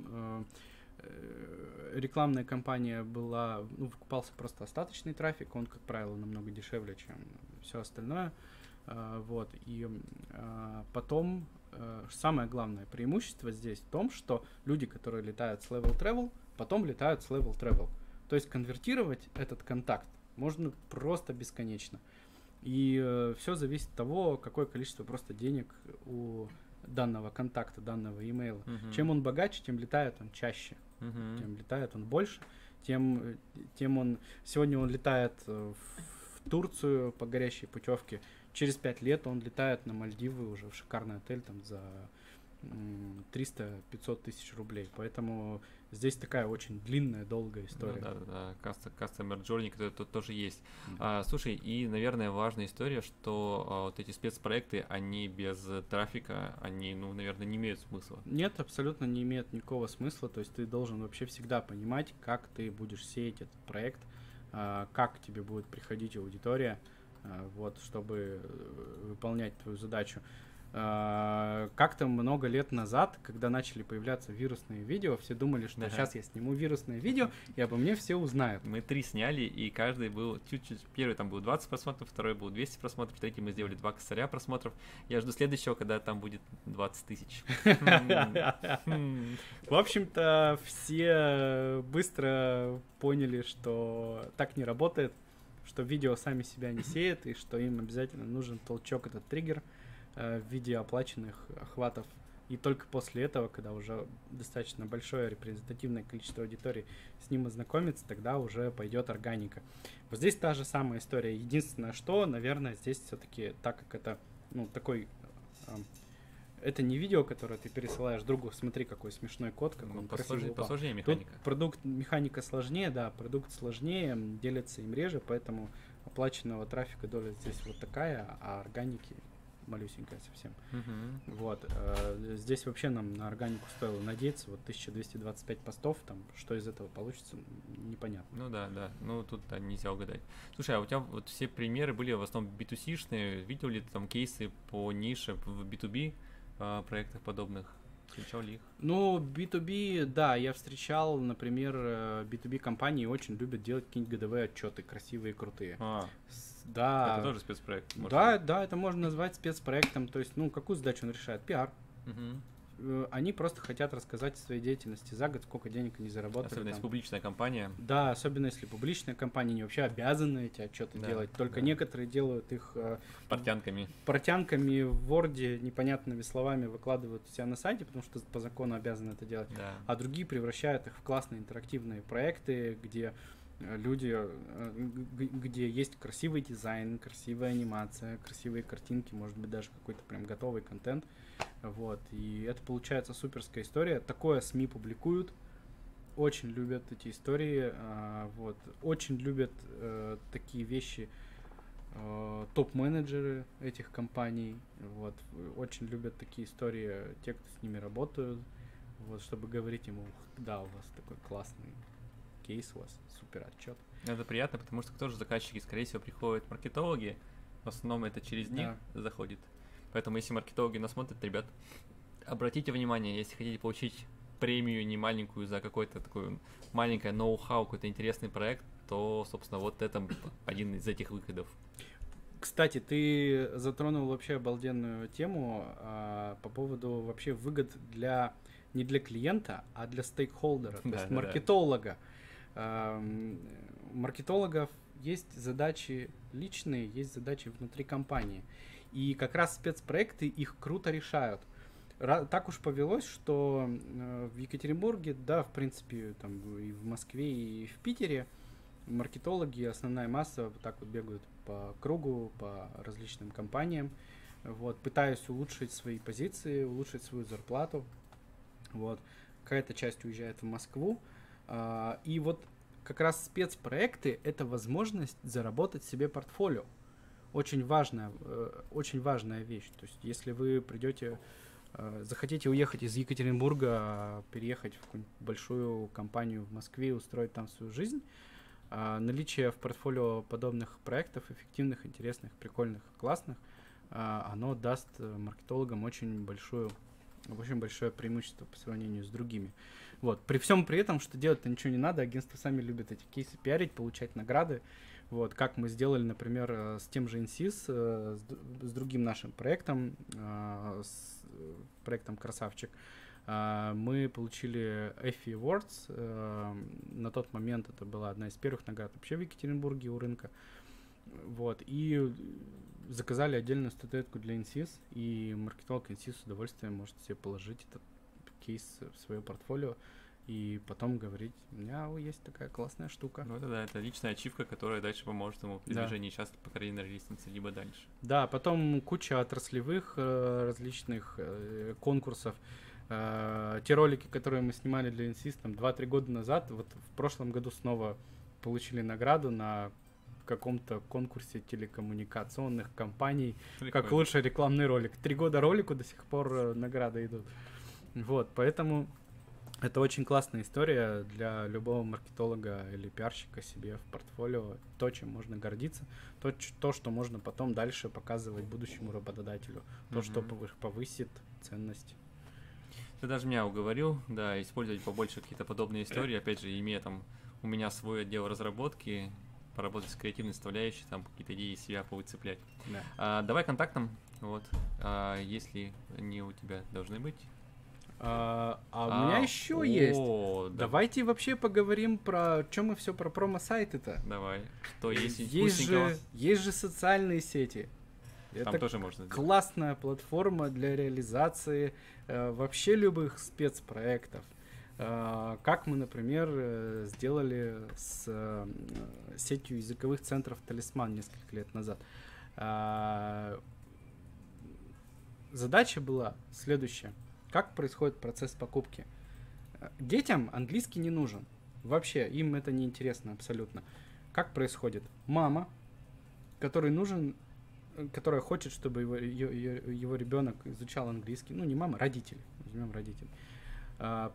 рекламная кампания была, ну, выкупался просто остаточный трафик, он, как правило, намного дешевле, чем все остальное, вот, и потом самое главное преимущество здесь в том, что люди, которые летают с Level Travel, потом летают с Level Travel, то есть конвертировать этот контакт можно просто бесконечно, и все зависит от того, какое количество просто денег у данного контакта, данного имейла. Чем он богаче, тем летает он чаще, тем летает он больше, тем он... Сегодня он летает в Турцию по горящей путевке, через 5 лет он летает на Мальдивы уже в шикарный отель там за 300-500 тысяч рублей. Поэтому здесь такая очень длинная, долгая история. Ну, да, customer journey, который тут тоже есть. Слушай, и, наверное, важная история, что вот эти спецпроекты, они без трафика, они, ну, наверное, не имеют смысла. Нет, абсолютно не имеет никакого смысла. То есть ты должен вообще всегда понимать, как ты будешь сеять этот проект, как к тебе будет приходить аудитория, вот, чтобы выполнять твою задачу. Как-то много лет назад, когда начали появляться вирусные видео, все думали, что сейчас я сниму вирусное видео, и обо мне все узнают. Мы 3 сняли, и каждый был чуть-чуть. Первый там был 20 просмотров, второй был 200 просмотров, третий мы сделали 2 косаря просмотров. Я жду следующего, когда там будет 20 тысяч. В общем-то, все быстро поняли, что так не работает, что видео сами себя не сеет, и что им обязательно нужен толчок, этот триггер в виде оплаченных охватов. И только после этого, когда уже достаточно большое репрезентативное количество аудитории с ним ознакомится, тогда уже пойдет органика. Вот здесь та же самая история. Единственное, что, наверное, здесь все-таки, так как это, ну, такой... Это не видео, которое ты пересылаешь другу, смотри, какой смешной кот, как он красивый. Посложнее механика. Тут механика сложнее, да, продукт сложнее, делится им реже, поэтому оплаченного трафика доля здесь вот такая, а органики... малюсенькая совсем. Вот. Здесь вообще нам на органику стоило надеяться. Вот 1225 постов, там, что из этого получится, непонятно. Ну да. Ну тут нельзя угадать. Слушай, а у тебя вот все примеры были в основном B2C-шные. Видел ли ты там кейсы по нише в B2B проектах подобных? Встречал ли их? Ну, B2B, да, я встречал, например, B2B компании очень любят делать какие-нибудь годовые отчеты, красивые, крутые. Да. Это тоже спецпроект? Да, это можно назвать спецпроектом. То есть, ну, какую задачу он решает? PR. Они просто хотят рассказать о своей деятельности за год, сколько денег они заработали. Особенно если публичная компания. Да, особенно если публичная компания, они вообще обязаны эти отчеты делать. Только некоторые делают их... Портянками в Word, непонятными словами выкладывают у себя на сайте, потому что по закону обязаны это делать. Да. А другие превращают их в классные интерактивные проекты, где есть красивый дизайн, красивая анимация, красивые картинки, может быть, даже какой-то прям готовый контент. Вот, и это получается суперская история. Такое СМИ публикуют, очень любят эти истории, вот, очень любят такие вещи топ-менеджеры этих компаний, вот, очень любят такие истории те, кто с ними работают, вот, чтобы говорить ему, да, у вас такой классный кейс, у вас супер отчет. Это приятно, потому что тоже заказчики, скорее всего, приходят маркетологи, в основном это через них заходит. Поэтому, если маркетологи нас смотрят, ребят, обратите внимание, если хотите получить премию не маленькую за какой-то такой маленькое ноу-хау, какой-то интересный проект, то, собственно, вот это один из этих выходов. Кстати, ты затронул вообще обалденную тему по поводу вообще выгод для не для клиента, а для стейкхолдера, то есть маркетолога. У маркетологов есть задачи личные, есть задачи внутри компании. И как раз спецпроекты их круто решают. Так уж повелось, что в Екатеринбурге, да, в принципе, там и в Москве, и в Питере маркетологи, основная масса, вот так вот бегают по кругу, по различным компаниям, вот, пытаясь улучшить свои позиции, улучшить свою зарплату. Вот. Какая-то часть уезжает в Москву. И вот как раз спецпроекты – это возможность заработать себе портфолио. Очень важная вещь. То есть если вы придете, захотите уехать из Екатеринбурга, переехать в какую-нибудь большую компанию в Москве, устроить там свою жизнь, наличие в портфолио подобных проектов, эффективных, интересных, прикольных, классных, оно даст маркетологам очень большое преимущество по сравнению с другими. Вот. При всем при этом, что делать-то ничего не надо, агентства сами любят эти кейсы пиарить, получать награды. Вот. Как мы сделали, например, с тем же InSys, с другим нашим проектом, с проектом «Красавчик». Мы получили Effie Awards. На тот момент это была одна из первых наград вообще в Екатеринбурге у рынка. Вот. И заказали отдельную статуэтку для InSys, и маркетолог InSys с удовольствием может себе положить этот кейс в свое портфолио и потом говорить: у меня есть такая классная штука. Ну это да, это личная ачивка, которая дальше поможет ему в продвижении, да, часто по карьерной лестнице, либо дальше. Да, потом куча отраслевых различных конкурсов. Те ролики, которые мы снимали для InSys там 2-3 года назад, вот в прошлом году снова получили награду на каком-то конкурсе телекоммуникационных компаний. Прикольно. Как лучший рекламный ролик. 3 года ролику, до сих пор награды идут. Вот, поэтому это очень классная история для любого маркетолога или пиарщика себе в портфолио. То, чем можно гордиться, то, что можно потом дальше показывать будущему работодателю, то, что повысит ценность. Ты даже меня уговорил, да, использовать побольше какие-то подобные истории. Опять же, имея там у меня свой отдел разработки, поработать с креативной составляющей, там какие-то идеи из себя повыцеплять. Да. Давай контактам, вот, если они у тебя должны быть. У меня еще есть. Да. Давайте вообще поговорим про, что мы все про промо-сайты-то. Давай. Что есть же социальные сети. Там это тоже можно классная делать. Платформа для реализации вообще любых спецпроектов. Как мы, например, сделали с сетью языковых центров «Талисман» несколько лет назад. Задача была следующая. Как происходит процесс покупки? Детям английский не нужен. Вообще, им это не интересно абсолютно. Как происходит? Мама, которая хочет, чтобы его ребенок изучал английский, ну не мама, родители, возьмем родителей,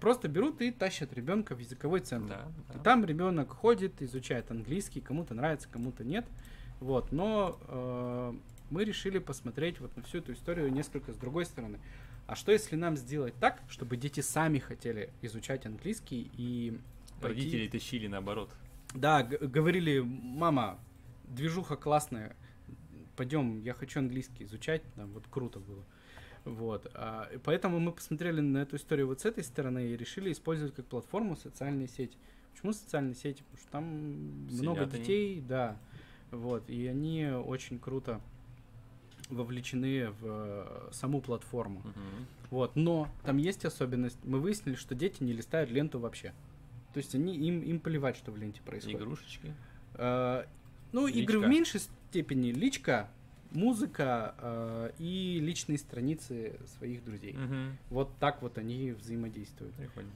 просто берут и тащат ребенка в языковой центр. Да. И там ребенок ходит, изучает английский, кому-то нравится, кому-то нет. Вот. Но мы решили посмотреть вот на всю эту историю несколько с другой стороны. А что если нам сделать так, чтобы дети сами хотели изучать английский и... Родители тащили наоборот. Да, говорили: мама, движуха классная, пойдем, я хочу английский изучать, там вот круто было. Вот. Поэтому мы посмотрели на эту историю вот с этой стороны и решили использовать как платформу социальные сети. Почему социальные сети? Потому что там сидят много детей, они. Да. Вот. И они очень круто вовлечены в саму платформу. Вот. Но там есть особенность. Мы выяснили, что дети не листают ленту вообще. То есть они, им плевать, что в ленте происходит. Игрушечки? Игры в меньшей степени, личка, музыка и личные страницы своих друзей. Вот так вот они взаимодействуют. Прикольно.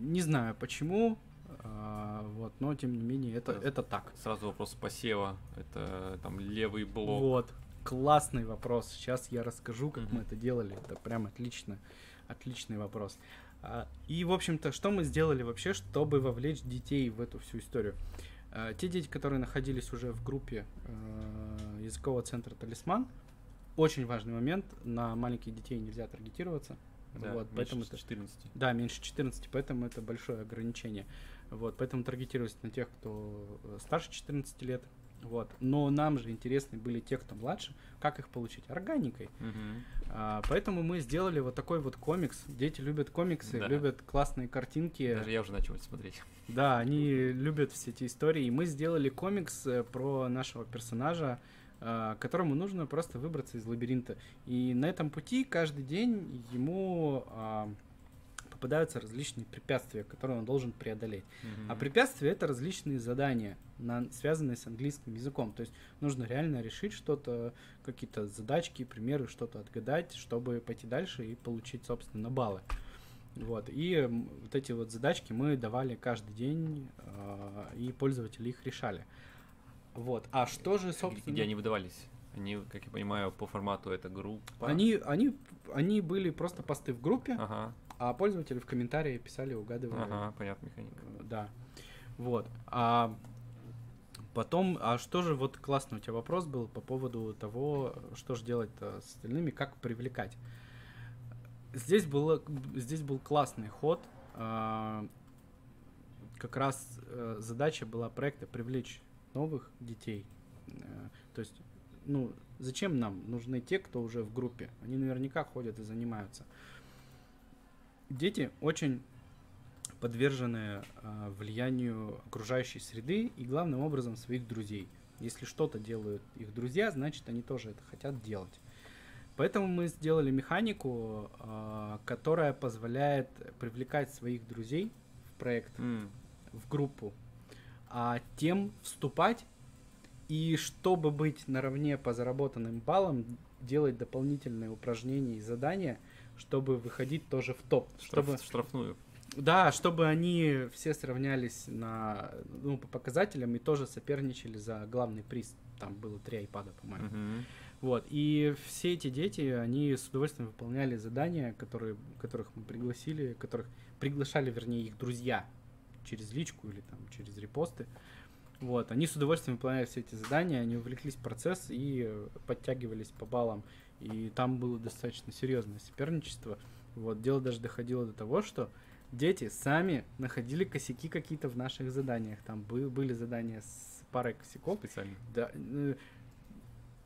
Не знаю почему, вот, но тем не менее это так. Сразу вопрос посева, это там левый блок. Вот, классный вопрос, сейчас я расскажу, как мы это делали, это прям отличный вопрос. И, в общем-то, что мы сделали вообще, чтобы вовлечь детей в эту всю историю? Те дети, которые находились уже в группе языкового центра «Талисман», очень важный момент, на маленьких детей нельзя таргетироваться. Да, вот, поэтому меньше 14. Да, меньше 14, поэтому это большое ограничение. Вот, поэтому таргетироваться на тех, кто старше 14 лет, Вот. Но нам же интересны были те, кто младше. Как их получить? Органикой. Поэтому мы сделали вот такой вот комикс. Дети любят комиксы, да. Любят классные картинки. Даже я уже начал это смотреть. Да, они любят все эти истории. И мы сделали комикс про нашего персонажа, которому нужно просто выбраться из лабиринта. И на этом пути каждый день ему попадаются различные препятствия, которые он должен преодолеть. А препятствия — это различные задания, связанные с английским языком. То есть нужно реально решить что-то, какие-то задачки, примеры, что-то отгадать, чтобы пойти дальше и получить, собственно, баллы. Вот. И вот эти вот задачки мы давали каждый день, и пользователи их решали. Вот. А что же, собственно... Где они выдавались? Они, как я понимаю, по формату это группа? Они были просто посты в группе, а пользователи в комментарии писали, угадывали. Понятно, механика. Да. Вот. А потом, а что же, вот классный у тебя вопрос был по поводу того, что же делать с остальными, как привлекать. Здесь был классный ход. Как раз задача была проекта привлечь новых детей. То есть, ну, зачем нам нужны те, кто уже в группе? Они наверняка ходят и занимаются. Дети очень подвержены влиянию окружающей среды и, главным образом, своих друзей. Если что-то делают их друзья, значит, они тоже это хотят делать. Поэтому мы сделали механику, которая позволяет привлекать своих друзей в проект, в группу, а тем вступать и, чтобы быть наравне по заработанным баллам, делать дополнительные упражнения и задания, чтобы выходить тоже в топ. Штрафную. Да, чтобы они все сравнялись по показателям и тоже соперничали за главный приз. Там было 3 iPad'а, по-моему. Вот. И все эти дети, они с удовольствием выполняли задания, которых мы пригласили, которых приглашали, вернее, их друзья через личку или там через репосты. Вот. Они с удовольствием выполняли все эти задания, они увлеклись в процесс и подтягивались по баллам. И там было достаточно серьезное соперничество. Вот. Дело даже доходило до того, что дети сами находили косяки какие-то в наших заданиях. Там были задания с парой косяков. Специально? Да,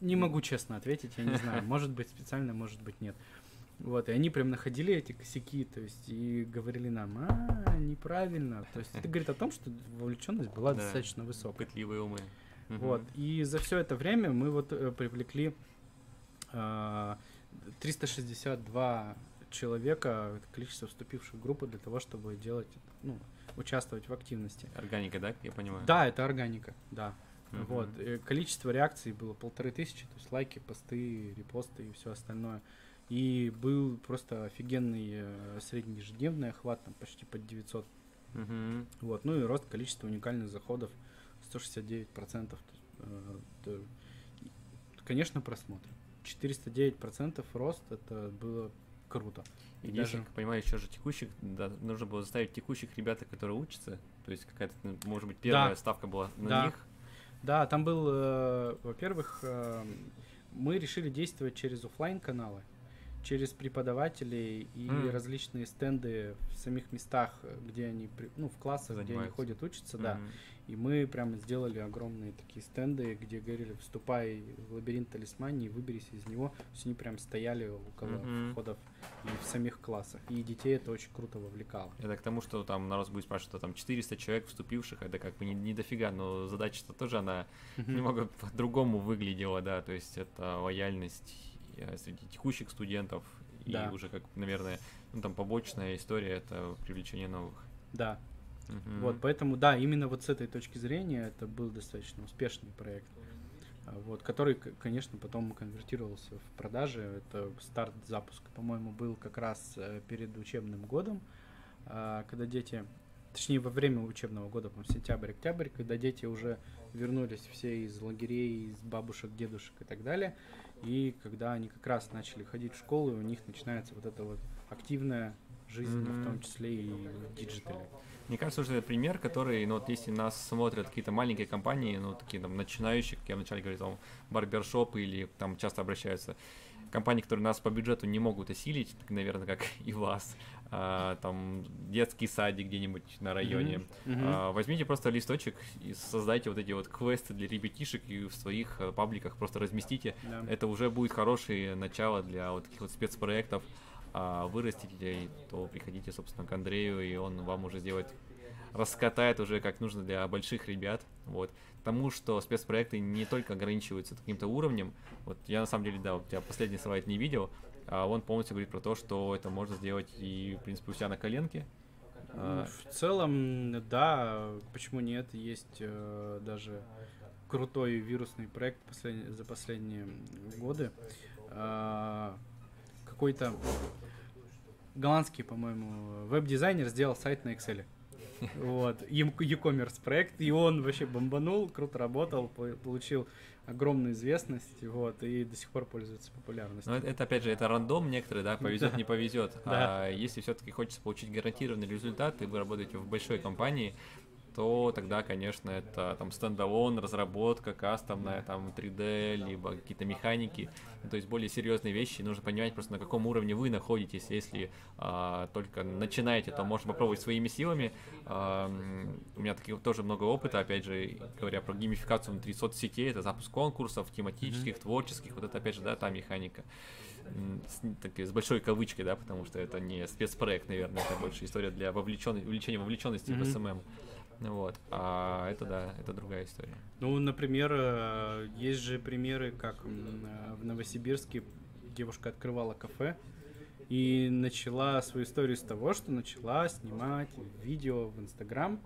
не могу честно ответить, я не знаю. Может быть, специально, может быть, нет. Вот, и они прям находили эти косяки, то есть, и говорили нам: неправильно. То есть это говорит о том, что вовлеченность была достаточно высокая. Пытливые умы. Вот. И за все это время мы вот привлекли 362 человека, количество вступивших в группу, для того, чтобы делать, участвовать в активности. Органика, да, я понимаю? Да, это органика, да. Вот. Количество реакций было 1500, то есть лайки, посты, репосты и все остальное. И был просто офигенный среднеежедневный охват, там почти под 900. Вот. Ну и рост количества уникальных заходов 169%. Конечно, просмотр. 409% рост, это было круто. И даже, как понимаю, еще же текущих, да, нужно было заставить текущих ребят, которые учатся, то есть какая-то, может быть, первая ставка была на них. Да, там был, во-первых, мы решили действовать через офлайн-каналы, через преподавателей и различные стенды в самих местах, где они, в классах, занимаются, где они ходят, учатся, да. И мы прямо сделали огромные такие стенды, где говорили: вступай в лабиринт Талисман и выберись из него. То есть они прям стояли у кого входов и в самих классах. И детей это очень круто вовлекало. Это к тому, что там народ будет спрашивать, что там 400 человек вступивших, это как бы не дофига, но задача-то тоже она немного по-другому выглядела, да. То есть это лояльность среди текущих студентов, и уже, как, наверное, там побочная история — это привлечение новых. Да. Вот, поэтому, да, именно вот с этой точки зрения это был достаточно успешный проект, вот, который, конечно, потом конвертировался в продажи. Это старт запуска, по-моему, был как раз перед учебным годом, когда дети, точнее, во время учебного года, по-моему, сентябрь-октябрь, когда дети уже вернулись все из лагерей, из бабушек, дедушек и так далее. И когда они как раз начали ходить в школу, у них начинается вот эта вот активная жизни, в том числе и в диджитале. Мне кажется, что это пример, который, ну вот если нас смотрят какие-то маленькие компании, ну такие там начинающие, как я вначале говорил, там барбершоп или там часто обращаются, компании, которые нас по бюджету не могут осилить, наверное, как и вас, там детский садик где-нибудь на районе, возьмите просто листочек и создайте вот эти вот квесты для ребятишек и в своих пабликах просто разместите. Yeah. Это уже будет хорошее начало для вот таких вот спецпроектов. А вырастите, то приходите, собственно, к Андрею, и он вам уже сделает, раскатает уже как нужно для больших ребят. Вот. Потому что спецпроекты не только ограничиваются каким-то уровнем. Вот я на самом деле, да, вот я последний слайд не видел, а он полностью говорит про то, что это можно сделать и, в принципе, у себя на коленке. В целом, да, почему нет, есть даже крутой вирусный проект за последние годы. Какой-то голландский, по-моему, веб-дизайнер сделал сайт на Excel. Вот, e-commerce проект, и он вообще бомбанул, круто работал, получил огромную известность, вот, и до сих пор пользуется популярностью. Но это, опять же, это рандом некоторые, да, повезет, да, не повезет. Да. А если все-таки хочется получить гарантированный результат, и вы работаете в большой компании, то тогда, конечно, это там стендалон, разработка кастомная, там 3D, либо какие-то механики, то есть более серьезные вещи. Нужно понимать просто, на каком уровне вы находитесь. Если только начинаете, то можно попробовать своими силами. У меня таких тоже много опыта, опять же, говоря про геймификацию внутри соцсетей, это запуск конкурсов, тематических, творческих, вот это, опять же, да, та механика. С большой кавычкой, да, потому что это не спецпроект, наверное, это больше история для увеличения вовлеченности в СММ. Вот, а это, да, это другая история. Ну, например, есть же примеры, как в Новосибирске девушка открывала кафе и начала свою историю с того, что начала снимать видео в Инстаграм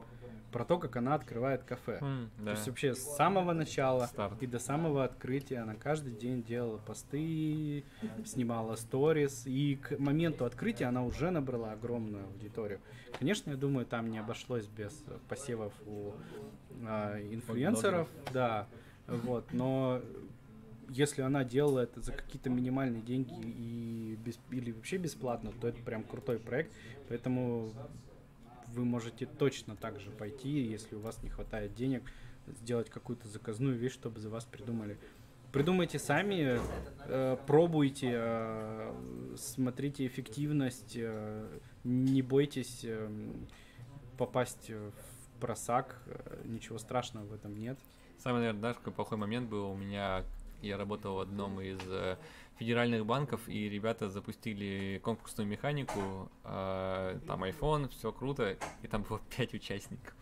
про то, как она открывает кафе. Да. То есть вообще с самого начала и до самого открытия она каждый день делала посты, снимала сторис, и к моменту открытия она уже набрала огромную аудиторию. Конечно, я думаю, там не обошлось без посевов у инфлюенсеров, да, вот, но если она делала это за какие-то минимальные деньги и или вообще бесплатно, то это прям крутой проект, поэтому вы можете точно так же пойти, если у вас не хватает денег, сделать какую-то заказную вещь, чтобы за вас придумали. Придумайте сами, пробуйте, смотрите эффективность, не бойтесь попасть в просак, ничего страшного в этом нет. Самый, наверное, даже плохой момент был у меня, я работал в одном из федеральных банков, и ребята запустили конкурсную механику, там iPhone, все круто, и там было 5 участников.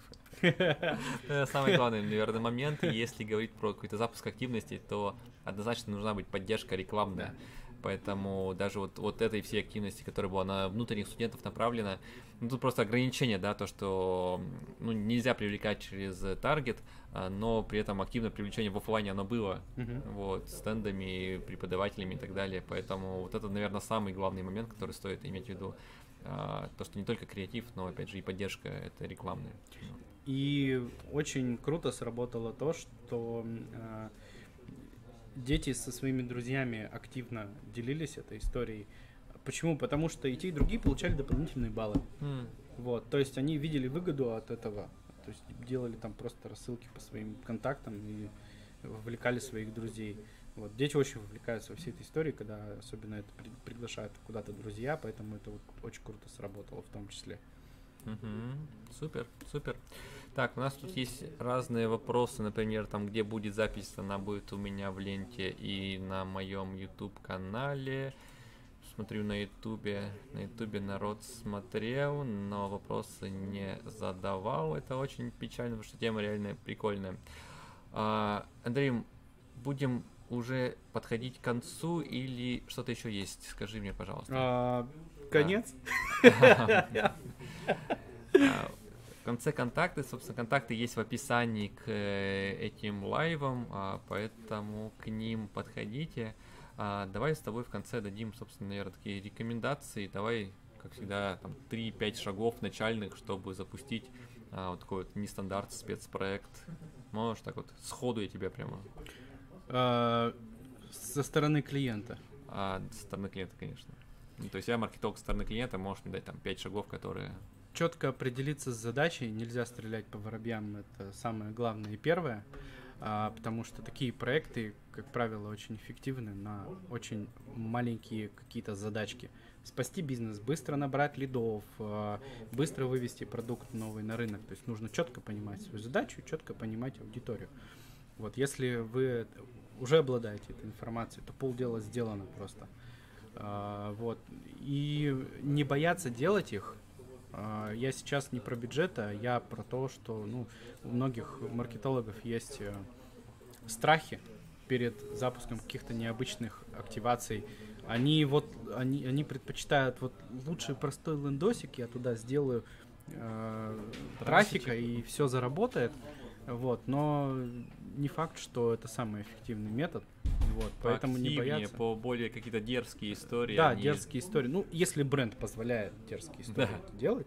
Самый главный, наверное, момент, если говорить про какой-то запуск активности, то однозначно нужна быть поддержка рекламная, поэтому даже вот этой всей активности, которая была на внутренних студентов направлена, ну, тут просто ограничение, да, то, что ну, нельзя привлекать через таргет, но при этом активное привлечение в офлайне оно было, вот, стендами, преподавателями и так далее, поэтому вот это, наверное, самый главный момент, который стоит иметь в виду, то, что не только креатив, но, опять же, и поддержка, это рекламная. И очень круто сработало то, что дети со своими друзьями активно делились этой историей. Почему? Потому что и те, и другие получали дополнительные баллы. Вот, то есть они видели выгоду от этого. То есть делали там просто рассылки по своим контактам и вовлекали своих друзей. Вот, дети очень вовлекаются во всей этой истории, когда особенно это приглашают куда-то друзья, поэтому это вот очень круто сработало в том числе. Супер, супер. Так, у нас тут есть разные вопросы, например, там, где будет запись, она будет у меня в ленте и на моем YouTube-канале. Смотрю на Ютубе. На Ютубе народ смотрел, но вопросы не задавал. Это очень печально, потому что тема реально прикольная. Андрей, будем уже подходить к концу или что-то еще есть? Скажи мне, пожалуйста. Конец? В конце контакты, собственно, контакты есть в описании к этим лайвам, поэтому к ним подходите. Давай с тобой в конце дадим, собственно, наверное, такие рекомендации. Давай, как всегда, там 3-5 шагов начальных, чтобы запустить вот такой вот нестандартный спецпроект. Можешь так вот сходу я тебя прямо. Со стороны клиента. Со стороны клиента, конечно. То есть я маркетолог со стороны клиента, можешь мне дать там 5 шагов, которые... Четко определиться с задачей, нельзя стрелять по воробьям, это самое главное и первое, потому что такие проекты, как правило, очень эффективны на очень маленькие какие-то задачки. Спасти бизнес, быстро набрать лидов, быстро вывести продукт новый на рынок. То есть нужно четко понимать свою задачу, четко понимать аудиторию. Вот, если вы уже обладаете этой информацией, то полдела сделано просто. Вот. И не бояться делать их. Я сейчас не про бюджет, а я про то, что у многих маркетологов есть страхи перед запуском каких-то необычных активаций. Они предпочитают лучше простой лендосик, я туда сделаю трафика и все заработает. Вот, но не факт, что это самый эффективный метод. Вот, поэтому не бояться. По более какие-то дерзкие истории. Да, дерзкие истории. Если бренд позволяет дерзкие истории делать,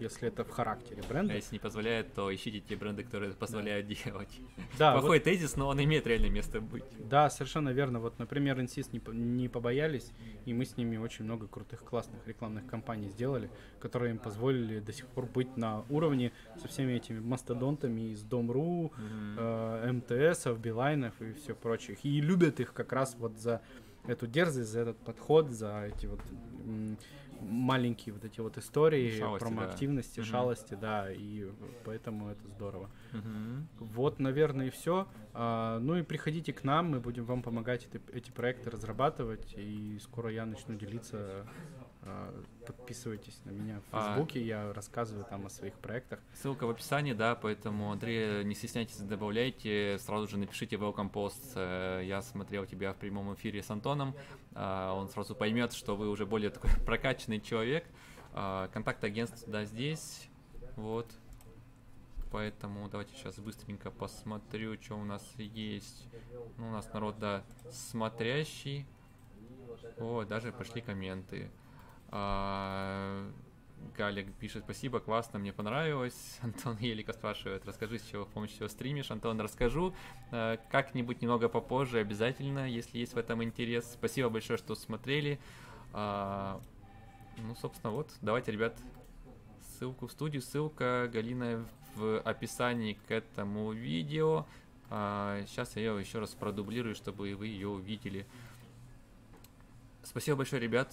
если это в характере бренда. А если не позволяет, то ищите те бренды, которые позволяют делать. Да, плохой тезис, но он имеет реально место быть. Да, совершенно верно. Вот, например, InSys не побоялись, и мы с ними очень много крутых, классных рекламных кампаний сделали, которые им позволили до сих пор быть на уровне со всеми этими мастодонтами из Дом.ру, МТСов, Билайнов и все прочих. И любят их как раз вот за эту дерзость, за этот подход, за эти вот... маленькие вот эти вот истории, шалости, промоактивности, шалости, да, и поэтому это здорово. Вот, наверное, и все. Ну и приходите к нам, мы будем вам помогать эти проекты разрабатывать, и скоро я начну делиться. Подписывайтесь на меня в Фейсбуке, я рассказываю там о своих проектах. Ссылка в описании, да, поэтому, Андрей, не стесняйтесь, добавляйте, сразу же напишите welcome post. Я смотрел тебя в прямом эфире с Антоном, он сразу поймет, что вы уже более такой прокачанный человек. Контакт агентства, да, здесь, вот. Поэтому давайте сейчас быстренько посмотрю, что у нас есть. Ну, у нас народ, да, смотрящий. О, даже пошли комменты. Галик пишет: спасибо, классно, мне понравилось. Антон Елика спрашивает: расскажи, с чего, с помощью чего стримишь. Антон, расскажу как-нибудь немного попозже, обязательно, если есть в этом интерес. Спасибо большое, что смотрели. Ну, собственно, вот, давайте, ребят, ссылку в студию, ссылка Галина в описании к этому видео. Сейчас я ее еще раз продублирую, чтобы вы ее увидели. Спасибо большое, ребят.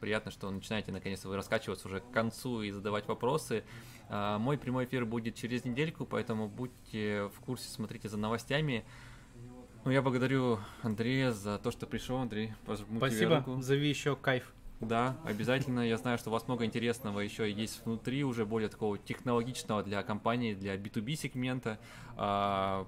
Приятно, что начинаете наконец-то раскачиваться уже к концу и задавать вопросы. Мой прямой эфир будет через недельку, поэтому будьте в курсе, смотрите за новостями. Ну, я благодарю Андрея за то, что пришел. Андрей, спасибо, зови еще, кайф. Да, обязательно. Я знаю, что у вас много интересного еще есть внутри, уже более такого технологичного для компании, для B2B сегмента.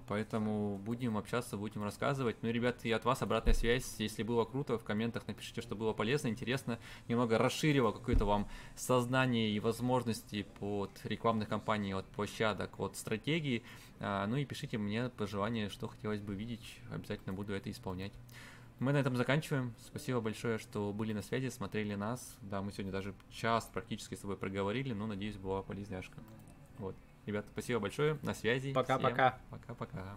Поэтому будем общаться, будем рассказывать. Ну, ребята, и от вас обратная связь. Если было круто, в комментах напишите, что было полезно, интересно, немного расширило какое-то вам сознание и возможности от рекламных кампаний, от площадок, от стратегии. Ну и пишите мне пожелания, что хотелось бы видеть. Обязательно буду это исполнять. Мы на этом заканчиваем. Спасибо большое, что были на связи, смотрели нас. Да, мы сегодня даже час практически с тобой проговорили, но, надеюсь, была полезняшка. Вот. Ребята, спасибо большое. На связи. Пока-пока. Пока-пока.